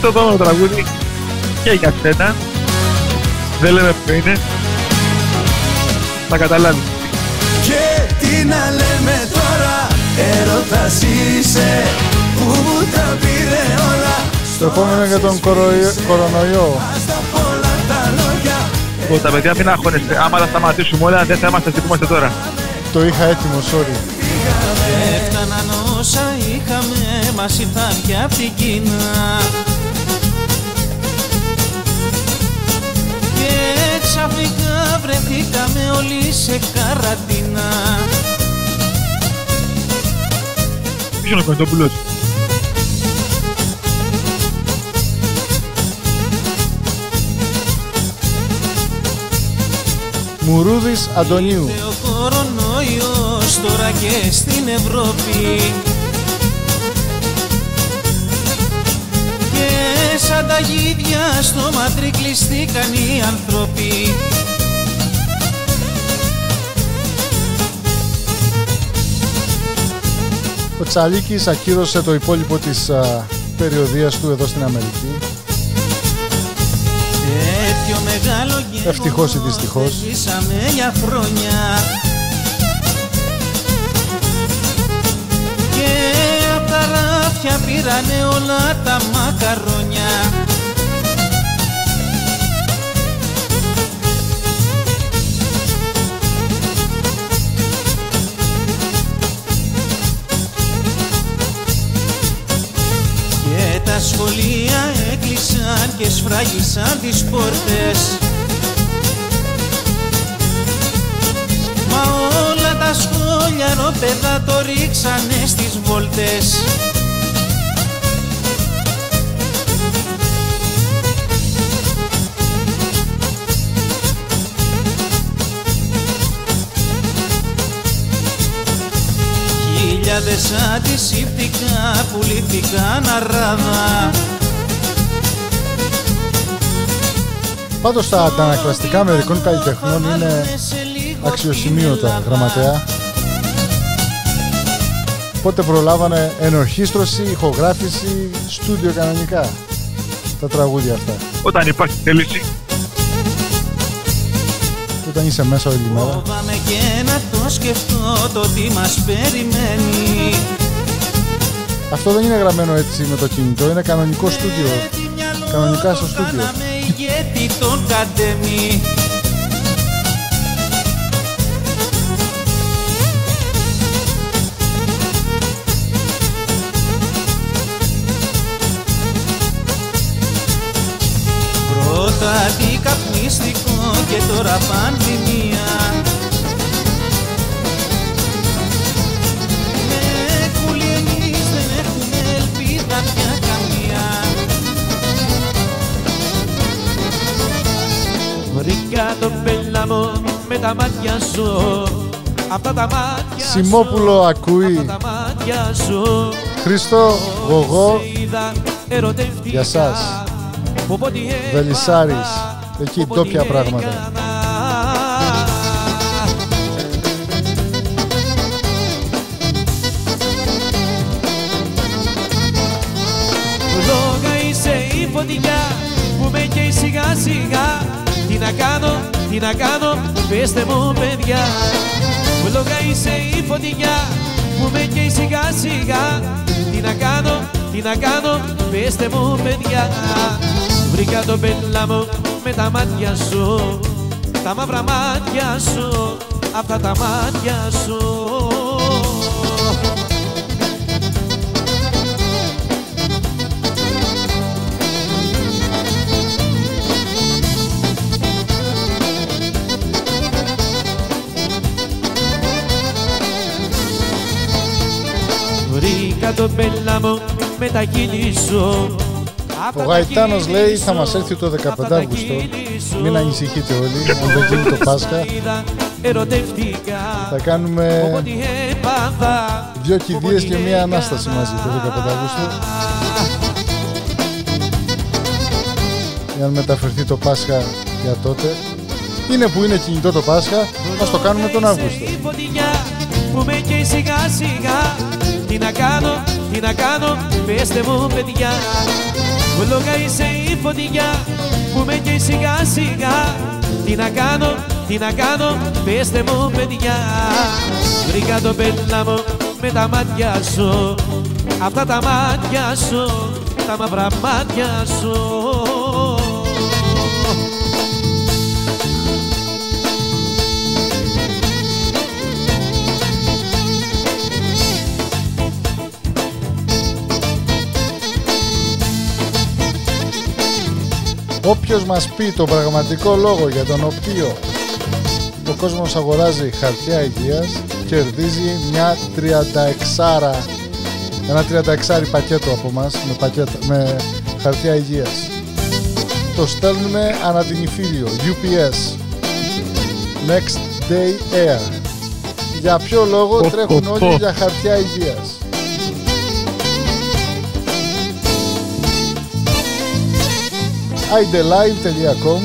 το δώμα τραγούδι και για σένα, δεν λέμε ποιο είναι, θα καταλάβεις. Και τι να λέμε τώρα, έρωτας είσαι, που μου τα πήρε όλα. Στο επόμενο για τον κορονοϊό. Τα παιδιά μην αγχώνεστε, άμα τα σταματήσουμε όλα δεν θα είμαστε που είμαστε τώρα. Το είχα έτοιμο, sorry. Έφταναν όσα είχαμε, μας ήρθαν και απ' την Κίνα. Και ξαφνικά βρεθήκαμε όλοι σε καραντίνα. Ποιος είναι ο Κοντόπουλος? Μουρούδης Αντωνίου. Τώρα και στην Ευρώπη, και σαν τα γίδια στο Μαντρί κλειστήκαν οι άνθρωποι. Ο Τσαλίκης ακύρωσε το υπόλοιπο της περιοδίας του εδώ στην Αμερική. Τέτοιο μεγάλο γεγονός, ευτυχώς ή δυστυχώς, ζήσαμε για χρόνια. Πια πήρανε όλα τα μακαρόνια. Και τα σχολεία έκλεισαν και σφράγισαν τις πόρτες. Μα όλα τα σχολιαρόπαιδα το ρίξανε στις βόλτες. Χιλιάδες αντισηπτικά πουλήθηκαν αράδα. Πάντως τα αντανακλαστικά μερικών καλλιτεχνών είναι αξιοσημείωτα, γραμματέα. Πότε προλάβανε ενορχήστρωση, ηχογράφηση, στούντιο κανονικά τα τραγούδια αυτά. Όταν υπάρχει θέληση. Όταν είσαι μέσα όλη μέρα. Φοβάμαι και να το σκεφτώ το τι μας περιμένει. Αυτό δεν είναι γραμμένο έτσι με το κινητό, είναι κανονικό στούντιο. Κανονικά στο στούντιο. Γιατί τον κατέμει. Πρώτα αντικαπνιστικό και τώρα πανδημία. Με κουλή εμείς δεν έχουμε ελπίδα πια καμία. Βρήκα τον πελαμό με τα μάτια σου. Αυτά τα μάτια σου. Σιμόπουλο ακούει. Χρήστο, Γογό. Για σας. Βελισσάρης. Εκεί ντόπια πράγματα. Λόγα είσαι η φωτιά που με καίει σιγά σιγά. Τι να κάνω, τι να κάνω, πέστε μου παιδιά. Λόγα είσαι η φωτιά που με καίει σιγά σιγά. Τι να κάνω, τι να κάνω, πέστε μου παιδιά. Βρήκα τον πελαμό με τα μάτια σου, τα μαύρα μάτια σου, αυτά τα μάτια σου. Βρήκα τον πελαμό με τα χείλη σου. Ο Γαϊτάνος λέει θα μας έρθει το 15 Αυγούστου. Μην ανησυχείτε όλοι, αν δεν γίνει το Πάσχα θα κάνουμε 2 κηδείες και 1 Ανάσταση μαζί το 15 Αυγούστου. Για να μεταφερθεί το Πάσχα για τότε. Είναι που είναι κινητό το Πάσχα, μας το κάνουμε τον Αύγουστο. Τι να κάνω, τι να κάνω, πέστε μου παιδιά. Λόγα είσαι η φωτιά που με καίει σιγά σιγά. Τι να κάνω, τι να κάνω, πέστε μου παιδιά. Βρήκα τον πελαμό με τα μάτια σου. Αυτά τα μάτια σου, τα μαύρα μάτια σου. Όποιος μας πει τον πραγματικό λόγο για τον οποίο ο κόσμος αγοράζει χαρτιά υγείας κερδίζει μια 36, ένα 36 πακέτο από μας με χαρτιά υγείας. Το στέλνουμε ανά την Ιφίλιο, UPS, Next Day Air. Για ποιο λόγο τρέχουν όλοι για χαρτιά υγείας. idelive.com.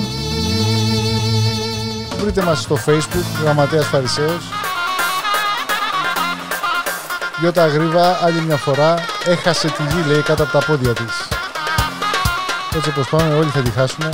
Βρείτε μας στο Facebook, Γραμματέας Φαρισαίος. Γιώτα Αγρίβα, άλλη μια φορά, έχασε τη γη, λέει, κάτω από τα πόδια της. Έτσι όπως πάμε, όλοι θα τη χάσουμε.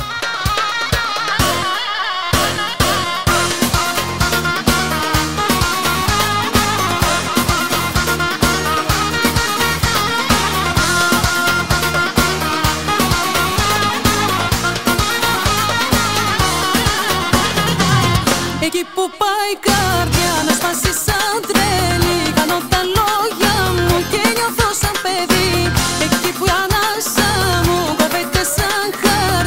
Σαν παιδί, εκεί που η ανάσα μου κοβέται σαν χάρη.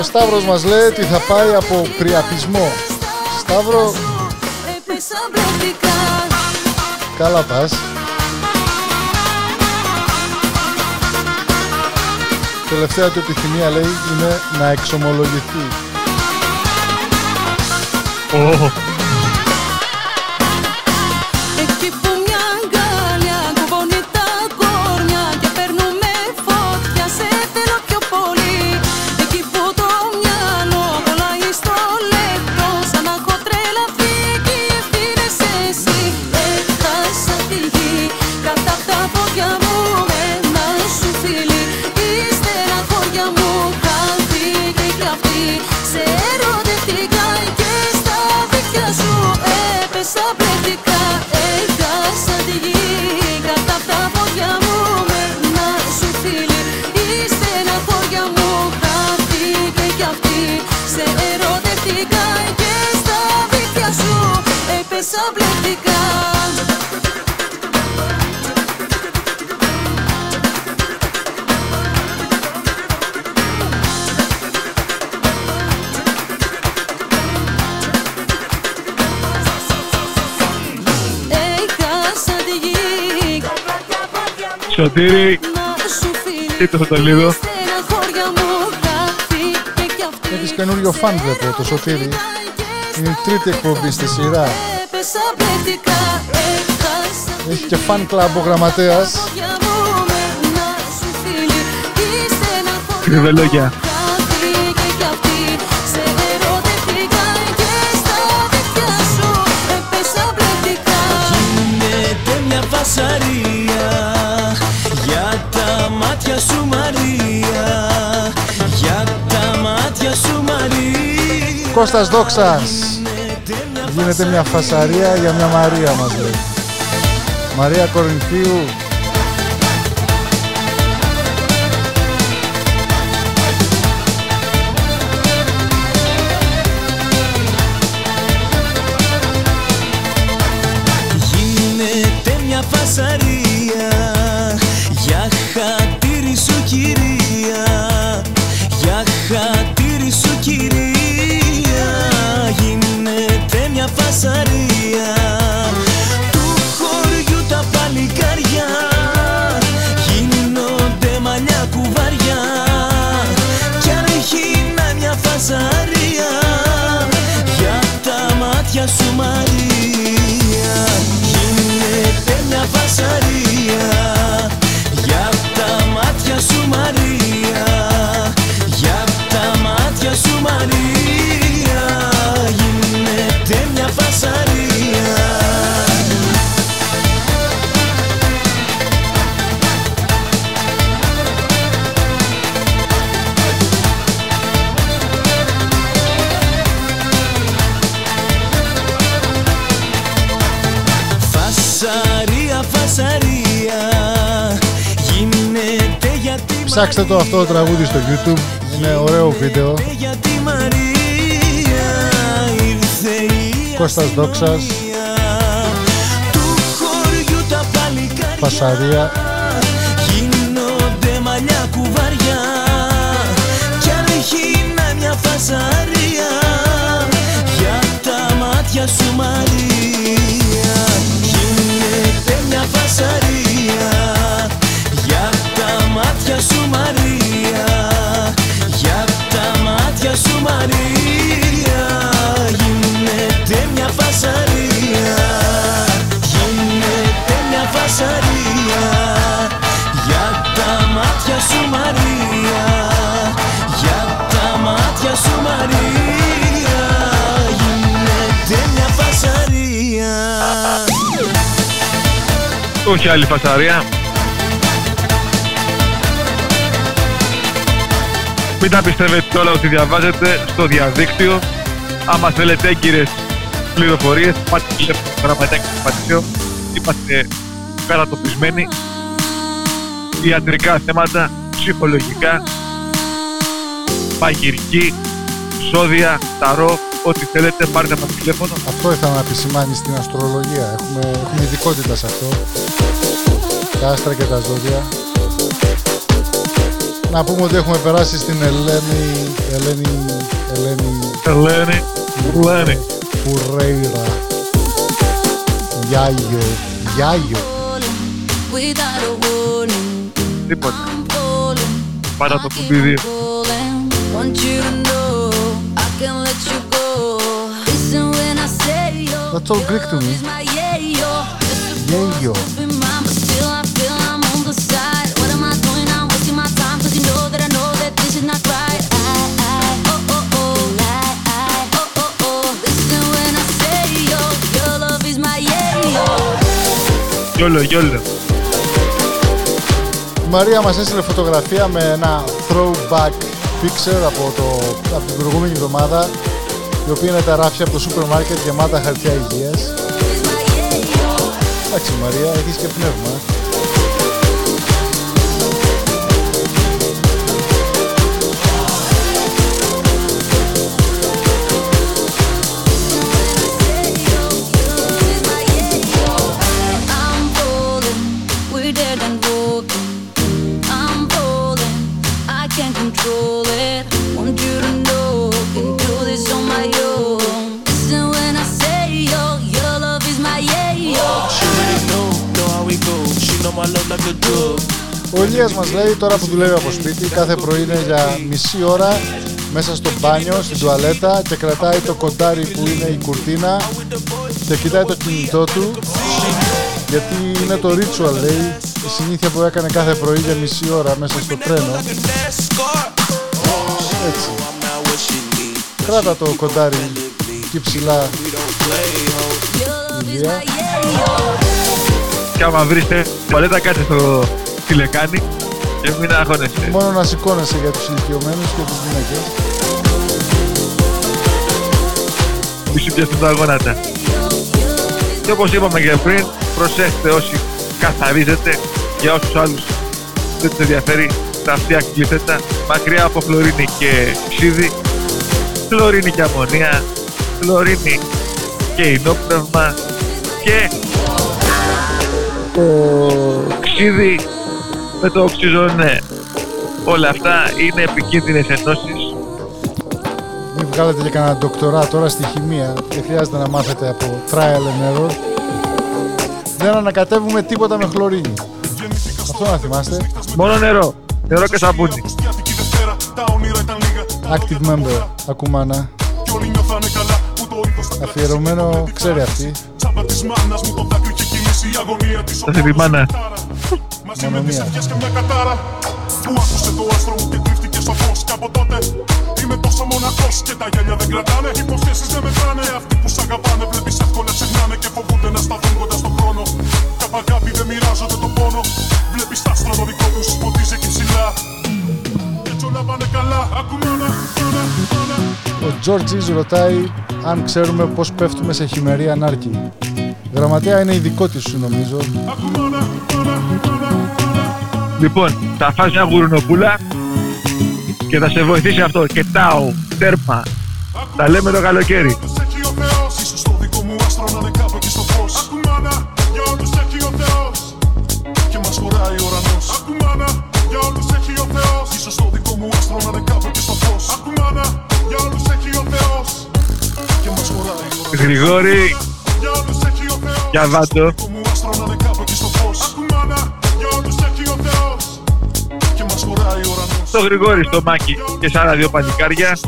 Ο Σταύρος μας λέει ότι θα πάει από πριαπισμό. Σταύρο, καλά πας. Τελευταία του επιθυμία λέει είναι να εξομολογηθεί. Σωτήρη, είτε στο τολίδο. Έχεις καινούριο φαν, βλέπω, το Σωτήρη. Είναι η τρίτη εκπομπή στη σειρά. Έχει και φαν κλαμπ ο γραμματέας. Κρυβελόγια. Γίνεται μια βασαρία για τα μάτια σου Μαρία, για τα μάτια σου Μαρία. Κώστας Δόξας. Γίνεται μια φασαρία για μια Μαρία, μας λέει. Μαρία Κορινθίου. Γίνεται μια φασαρία για χατήρι σου κυρία, για χατήρι σου κυρία. Φασαρία του χωριού τα παλικάρια γίνονται μαλλιά κουβάρια κι αν γίνα μια φασαρία για τα μάτια σου Μαρία. Γίνεται μια φασαρία για τα μάτια σου Μαρία, για τα μάτια σου Μαρία. Γίνεται μια φασαρία. Φασαρία, φασαρία. Γίνεται για τη Μαρία. Ψάξτε το αυτό το τραγούδι στο YouTube. Είναι ωραίο βίντεο. Κώστας Δόξας, φασαρία. Γίνονται μαλλιά κουβάρια κι αν γίνα μια φασαρία για τα μάτια σου Μαρία. Γίνεται μια φασαρία για τα μάτια σου Μαρία, για τα μάτια σου Μαρία. Γίνεται μια φασαρία, γίνεται μια φασαρία για τα μάτια σου Μαρία, για τα μάτια σου Μαρία. Γίνεται μια φασαρία. Όχι άλλη φασαρία. Μην τα πιστεύετε όλα ότι διαβάζετε στο διαδίκτυο. Άμα θέλετε έγκυρες πληροφορίες, πάτε τηλέφωνο γραμματάκι στο Πατησίο. Είμαστε κατατοπισμένοι, ιατρικά θέματα, ψυχολογικά, μαγειρική, σόδια, ταρό, ό,τι θέλετε πάρετε από το τηλέφωνο. Αυτό ήθελα να επισημάνει στην αστρολογία, έχουμε ειδικότητα σε αυτό, τα άστρα και τα ζώδια. να πούμε ότι έχουμε περάσει στην Ελένη Φουρέιρα. Γιάγιο. Τίποτα. Πάρα το κουμπίδι. That's all Greek to me. Yayo. Γιόλο. Η Μαρία μας έστειλε φωτογραφία με ένα throwback picture από την προηγούμενη εβδομάδα, η οποία είναι τα ράφια από το σούπερ μάρκετ γεμάτα χαρτιά υγείας. Εντάξει Μαρία, έχεις και πνεύμα. Ο Ηλίας μας λέει τώρα που δουλεύει από σπίτι, κάθε πρωί είναι για μισή ώρα μέσα στο μπάνιο, στην τουαλέτα και κρατάει το κοντάρι που είναι η κουρτίνα και κοιτάει το κινητό του, γιατί είναι το ritual, λέει, η συνήθεια που έκανε κάθε πρωί για μισή ώρα μέσα στο τρένο. Έτσι. Κράτα το κοντάρι και ψηλά, Ηλία. Κι άμα βρίστε παλέτα, κάτσε στο τηλεκάνι και μην αγχώνεσαι. Μόνο να σηκώνεσαι για τους ηλικιωμένους και τις γυναίκες. Μη σου πιαστούν τα γόνατα. Και όπως είπαμε και πριν, προσέχτε όσοι καθαρίζετε, για όσους άλλους δεν τους ενδιαφέρει τα αυτιά κλειθέτα, μακριά από χλωρίνη και ξύδι, χλωρίνη και αμμονία, χλωρίνη και ινόπνευμα και το ξύδι με το οξυζονέ. Όλα αυτά είναι επικίνδυνες ενώσεις. Μην βγάλετε και κανένα ντοκτορά τώρα στη χημεία. Δεν χρειάζεται να μάθετε από trial and error. Δεν ανακατεύουμε τίποτα με χλωρίνη. Αυτό να θυμάστε. Μόνο νερό. Νερό και σαπούνι. Active member. Ακουμάνα. Αφιερωμένο, ξέρει αυτή. Θα σε θυμάνα. Μονομία. Ο Τζόρτζης ρωτάει αν ξέρουμε πώς πέφτουμε σε χειμερή ανάρκη. Γραμματέα, είναι η δικό της σου νομίζω. Λοιπόν, θα φας μια γουρουνοπούλα και θα σε βοηθήσει αυτό. Και τάου, τέρμα. Τα λέμε το καλοκαίρι. Γρηγόρη, για βάτο. Στο Γρηγόρη, στο Μάκη και σε άλλα δύο παλικάρια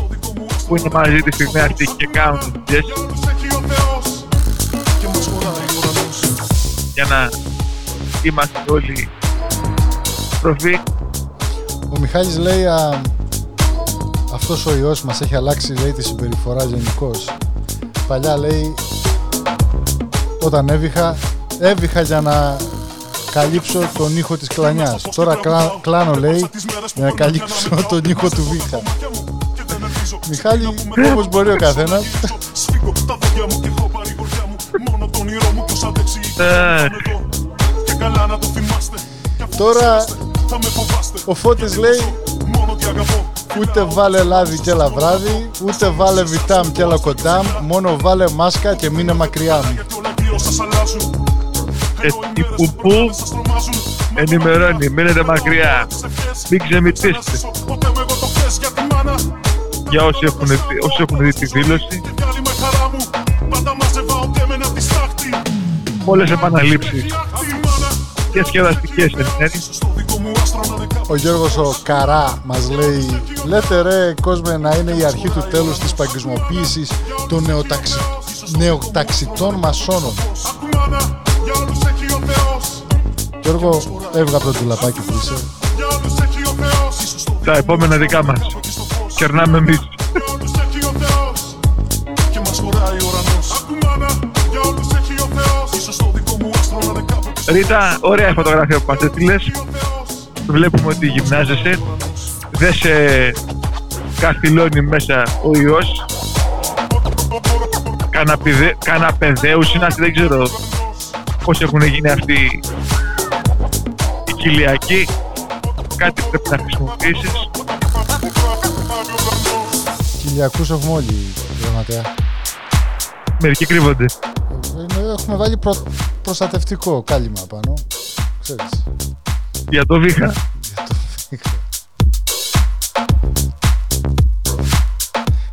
που είναι μαζί τη στιγμή αυτή και κάνουν τις δουλειές για να είμαστε όλοι προφή. Ο Μιχάλης λέει αυτός ο ιός μας έχει αλλάξει, λέει, τη συμπεριφορά γενικώς. Παλιά, λέει, όταν έβηχα για να καλύψω τον ήχο της κλανιάς. Τώρα κλάνω, λέει, για να καλύψω τον ήχο του βήχα. Μιχάλη, όπως μπορεί ο καθένας. Τώρα ο Φώτης λέει ούτε βάλε λάδι κι έλα βράδυ, ούτε βάλε βιτάμ κι έλα κοντάμ, μόνο βάλε μάσκα και μείνε μακριά μου. ενημερώνει, μείνετε μακριά, μην ξεμητήσετε. Για όσοι έχουν δει τη δήλωση, πολλές επαναλήψεις και σχεδαστικές ενθέσεις. Ο Γιώργος ο Καρά μας λέει, λέτε ρε κόσμε να είναι η αρχή του τέλους της παγκοσμιοποίησης των νεοταξιτών μασόνων. Γιώργο, έβγα από το τουλαπάκι που είσαι. Τα επόμενα δικά μας. Κερνάμε εμείς. Ρίτα, ωραία η φωτογραφία που μας έστειλες. Βλέπουμε ότι γυμνάζεσαι. Δεν σε καθυλώνει μέσα ο ιός. Καναπεδέουσινας, δεν ξέρω πώς έχουν γίνει αυτοί οι κοιλιακοί. Κάτι πρέπει να χρησιμοποιήσεις. Κοιλιακούς έχουμε όλοι, γραμματέα. Μερικοί κρύβονται. Έχουμε βάλει προστατευτικό κάλυμα πάνω, ξέρεις. Για το βήχα.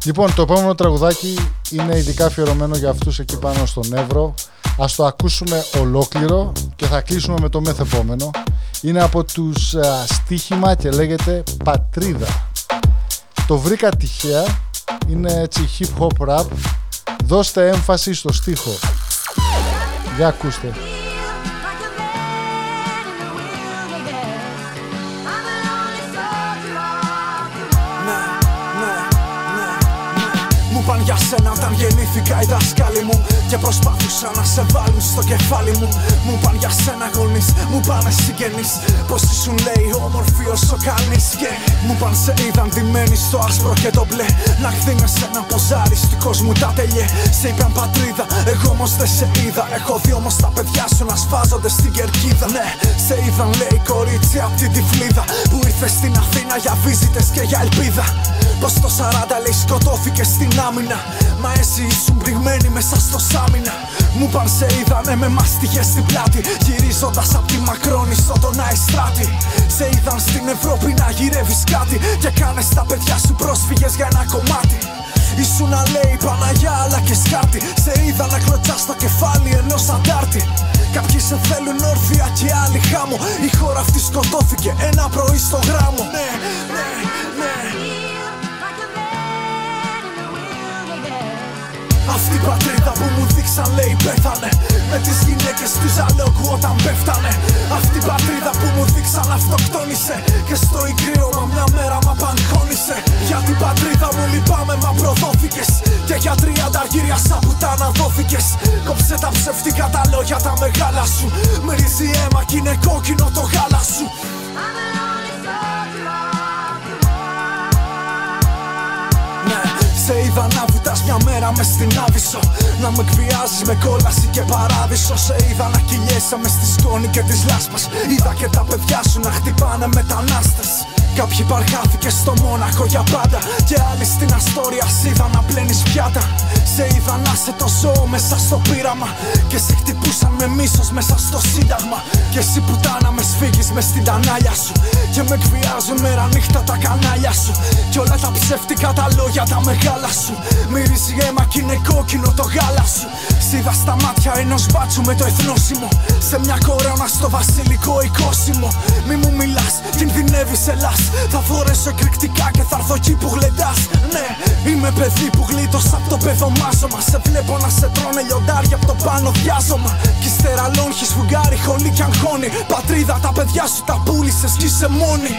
Λοιπόν, το επόμενο τραγουδάκι είναι ειδικά αφιερωμένο για αυτούς εκεί πάνω στον Εύρο. Ας το ακούσουμε ολόκληρο και θα κλείσουμε με το μεθεπόμενο. Είναι από τους Στίχημα και λέγεται Πατρίδα. Το βρήκα τυχαία, είναι έτσι hip hop rap. Δώστε έμφαση στο στίχο. Για ακούστε. Παν για σένα όταν γεννήθηκα οι δάσκαλοι μου και προσπάθουσα να σε βάλουν στο κεφάλι μου. Μου παν για σένα γονείς, μου πάνε συγγενείς πως ήσουν λέει όμορφοι όσο κανείς. Και μου παν σε είδαν ντυμένοι στο άσπρο και το μπλε, να χθήμες ένα ποζάρι στου κόσμου τα τελειέ. Σε είπαν πατρίδα, εγώ όμως δεν σε είδα. Έχω δει όμως τα παιδιά σου να σφάζονται στην κερκίδα. Ναι, σε είδαν λέει κορίτσι απ' την Τυφλίδα που ήρθε στην Αθήνα για βίζιτες και για ελπίδα. Πως το 40 λέει σκοτώθηκε στην άμυνα, μα εσύ ήσουν πριγμένη μέσα στο σάμινα. Μου παν σε είδανε με μάστιγες στην πλάτη, γυρίζοντας απ' τη Μακρόνισσο τον Αϊστράτη. Σε είδαν στην Ευρώπη να γυρεύεις κάτι και κάνες τα παιδιά σου πρόσφυγες για ένα κομμάτι. Ήσουν να λέει Παναγιά αλλά και σκάρτη, σε είδα να κλωτσάς στο κεφάλι ενός αντάρτη. Κάποιοι σε θέλουν όρθια και άλλοι χάμω, η χώρα αυτή σκοτώθηκε ένα πρωί στο γράμμο. Ναι, ναι, ναι. Αυτή η πατρίδα που μου δείξαν λέει πέθανε με τις γυναίκες του Ζαλόκου όταν πέφτανε. Αυτή η πατρίδα που μου δείξαν αυτοκτόνησε και στο υγρίωμα μια μέρα μ' απαγχώνησε. Για την πατρίδα μου λυπάμαι μα προδόθηκες και για 30 αργύρια σαν πουτάνα δόθηκες. Κόψε τα ψεύτικα τα λόγια τα μεγάλα σου, μυρίζει αίμα κι είναι κόκκινο το γάλα σου. Σε είδα να βουτάς μια μέρα μες στην Άβυσσο, να με εκβιάζεις με κόλαση και παράδεισο. Σε είδα να κυλιέσαι μες στη σκόνη και της λάσπας, είδα και τα παιδιά σου να χτυπάνε μετανάστες. Κάποιοι παρχάθηκε στο Μόναχο για πάντα και άλλοι στην Αστόρια σ' είδα να πλένεις πιάτα. Σε είδα να σε το ζώο μέσα στο πείραμα και σε χτυπούσαν με μίσος μέσα στο Σύνταγμα. Και εσύ πουτάνα με σφίγγεις μες στην τανάλια σου και με εκβιάζουν μέρα νύχτα τα κανάλια σου και όλα τα ψεύτικα τα λόγια τα μεγάλα σου, μυρίζει αίμα κι είναι κόκκινο το γάλα σου. Σ' είδα στα μάτια ενός μπάτσου με το εθνόσημο σε μια κορώνα στο βασιλικό οικόσημο. Μη μου μιλάς, κινδυνεύεις ελάς. Θα φορέσω εκρηκτικά και θα έρθω εκεί που γλεντάς. Ναι, είμαι παιδί που γλίτωσα από το παιδομάζωμα. Σε βλέπω να σε τρώνε λιοντάρια από το πάνω διάζωμα. Κι ύστερα λόγχεις φουγγάρι, χωνί κι αγχώνει. Πατρίδα τα παιδιά σου τα πούλησες κι είσαι μόνη.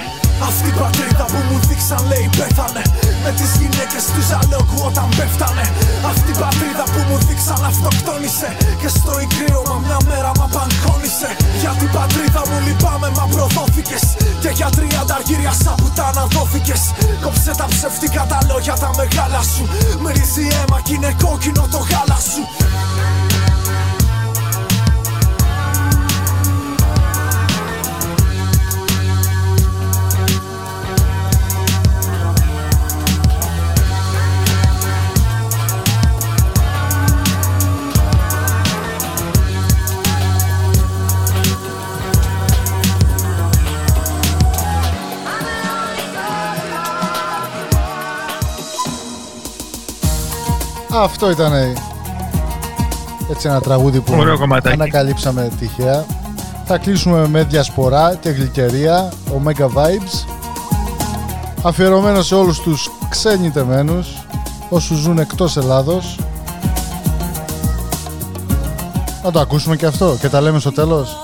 Αυτή η πατρίδα που μου δείξαν λέει πέθανε με τις γυναίκες του Ζαλόκου όταν πέφτανε. Αυτή η πατρίδα που μου δείξαν αυτοκτόνησε και στο υγρίωμα μια μέρα μ' απαγχώνησε. Για την πατρίδα μου λυπάμαι μα προδόθηκες και για 30 αργύρια σαν πουτάνα δόθηκες. Κόψε τα ψεύτικα τα λόγια τα μεγάλα σου, μυρίζει αίμα κι είναι κόκκινο το γάλα σου. Αυτό ήταν έτσι ένα τραγούδι που ανακαλύψαμε τυχαία. Θα κλείσουμε με διασπορά και γλυκερία, Omega Vibes, αφιερωμένο σε όλους τους ξενιτεμένους, όσους ζουν εκτός Ελλάδος. Να το ακούσουμε και αυτό και τα λέμε στο τέλος.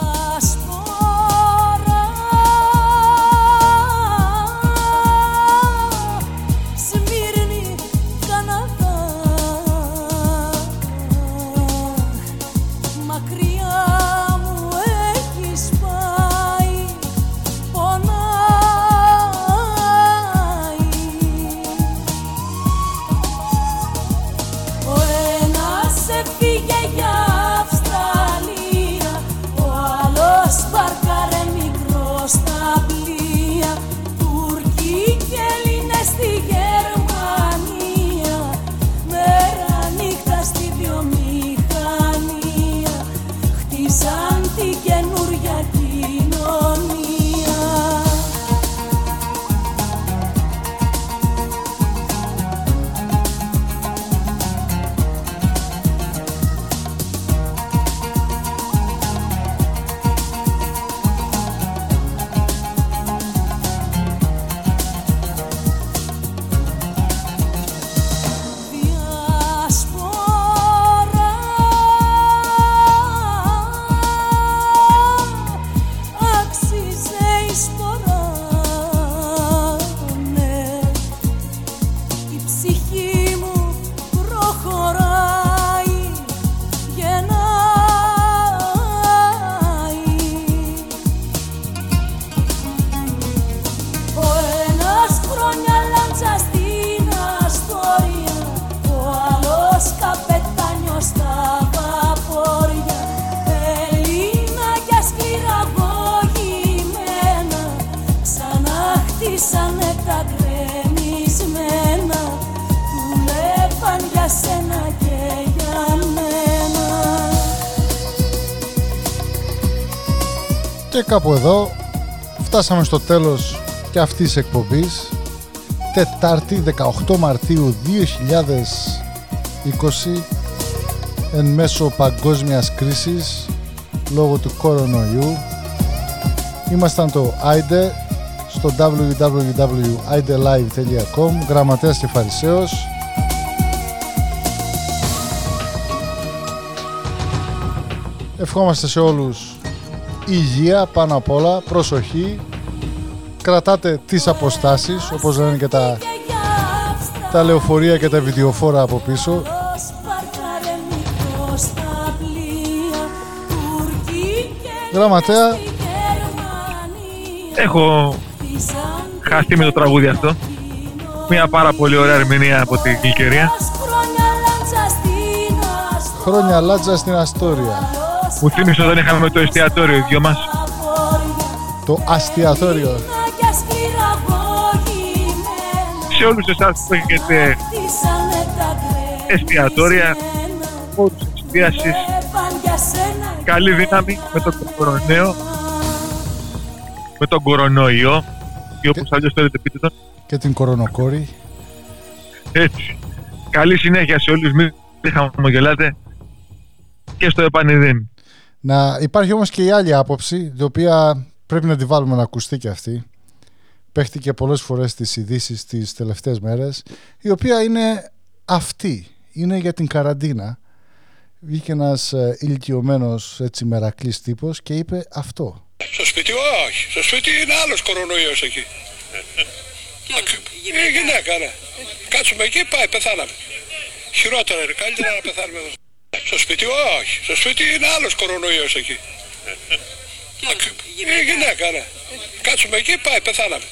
Και κάπου εδώ φτάσαμε στο τέλος και αυτής της εκπομπής, Τετάρτη 18 Μαρτίου 2020, εν μέσω παγκόσμιας κρίσης λόγω του κορονοϊού. Ήμασταν το Άιντε στο www.aidelive.com, Γραμματέας και Φαρισαίος. Ευχόμαστε σε όλους υγεία πάνω απ' όλα, προσοχή, κρατάτε τις αποστάσεις όπως λένε και τα λεωφορεία και τα βιντεοφόρα από πίσω. Γραμματέα, έχω χαστεί με το τραγούδι αυτό, μια πάρα πολύ ωραία ερμηνεία από την Γλυκερία. Χρόνια λάτζα στην Αστόρια. Μου θύμισε όταν είχαμε το εστιατόριο δυο μας. Το αστιατόριο. Σε όλους εσάς που έχετε εστιατόρια, όλους εστίασης, καλή δύναμη με τον κορονοϊό, ή όπως αλλιώς θέλετε πείτε τον. Και την κορονοκόρη. Έτσι. Καλή συνέχεια σε όλους, μην χαμογελάτε και στο επανειδήν. Να υπάρχει όμως και η άλλη άποψη, η οποία πρέπει να τη βάλουμε να ακουστεί και αυτή. Παίχτηκε πολλές φορές στις ειδήσεις τις τελευταίες μέρες, η οποία είναι αυτή. Είναι για την καραντίνα. Βγήκε ένας ηλικιωμένος έτσι μερακλής τύπος και είπε αυτό. Στο σπίτι όχι. Στο σπίτι είναι άλλος κορονοϊός εκεί. Η γυναίκα, ναι. Κάτσουμε εκεί, πάει, πεθάναμε. Χειρότερα είναι, καλύτερα να πεθάνουμε εδώ. Στο σπίτι όχι, στο σπίτι είναι άλλος κορονοϊός εκεί. Η γυναίκα, ναι. Κάτσουμε εκεί, πάει, πεθάναμε.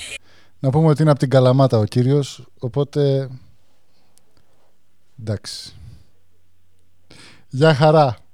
Να πούμε ότι είναι από την Καλαμάτα ο κύριος, οπότε εντάξει. Γεια χαρά.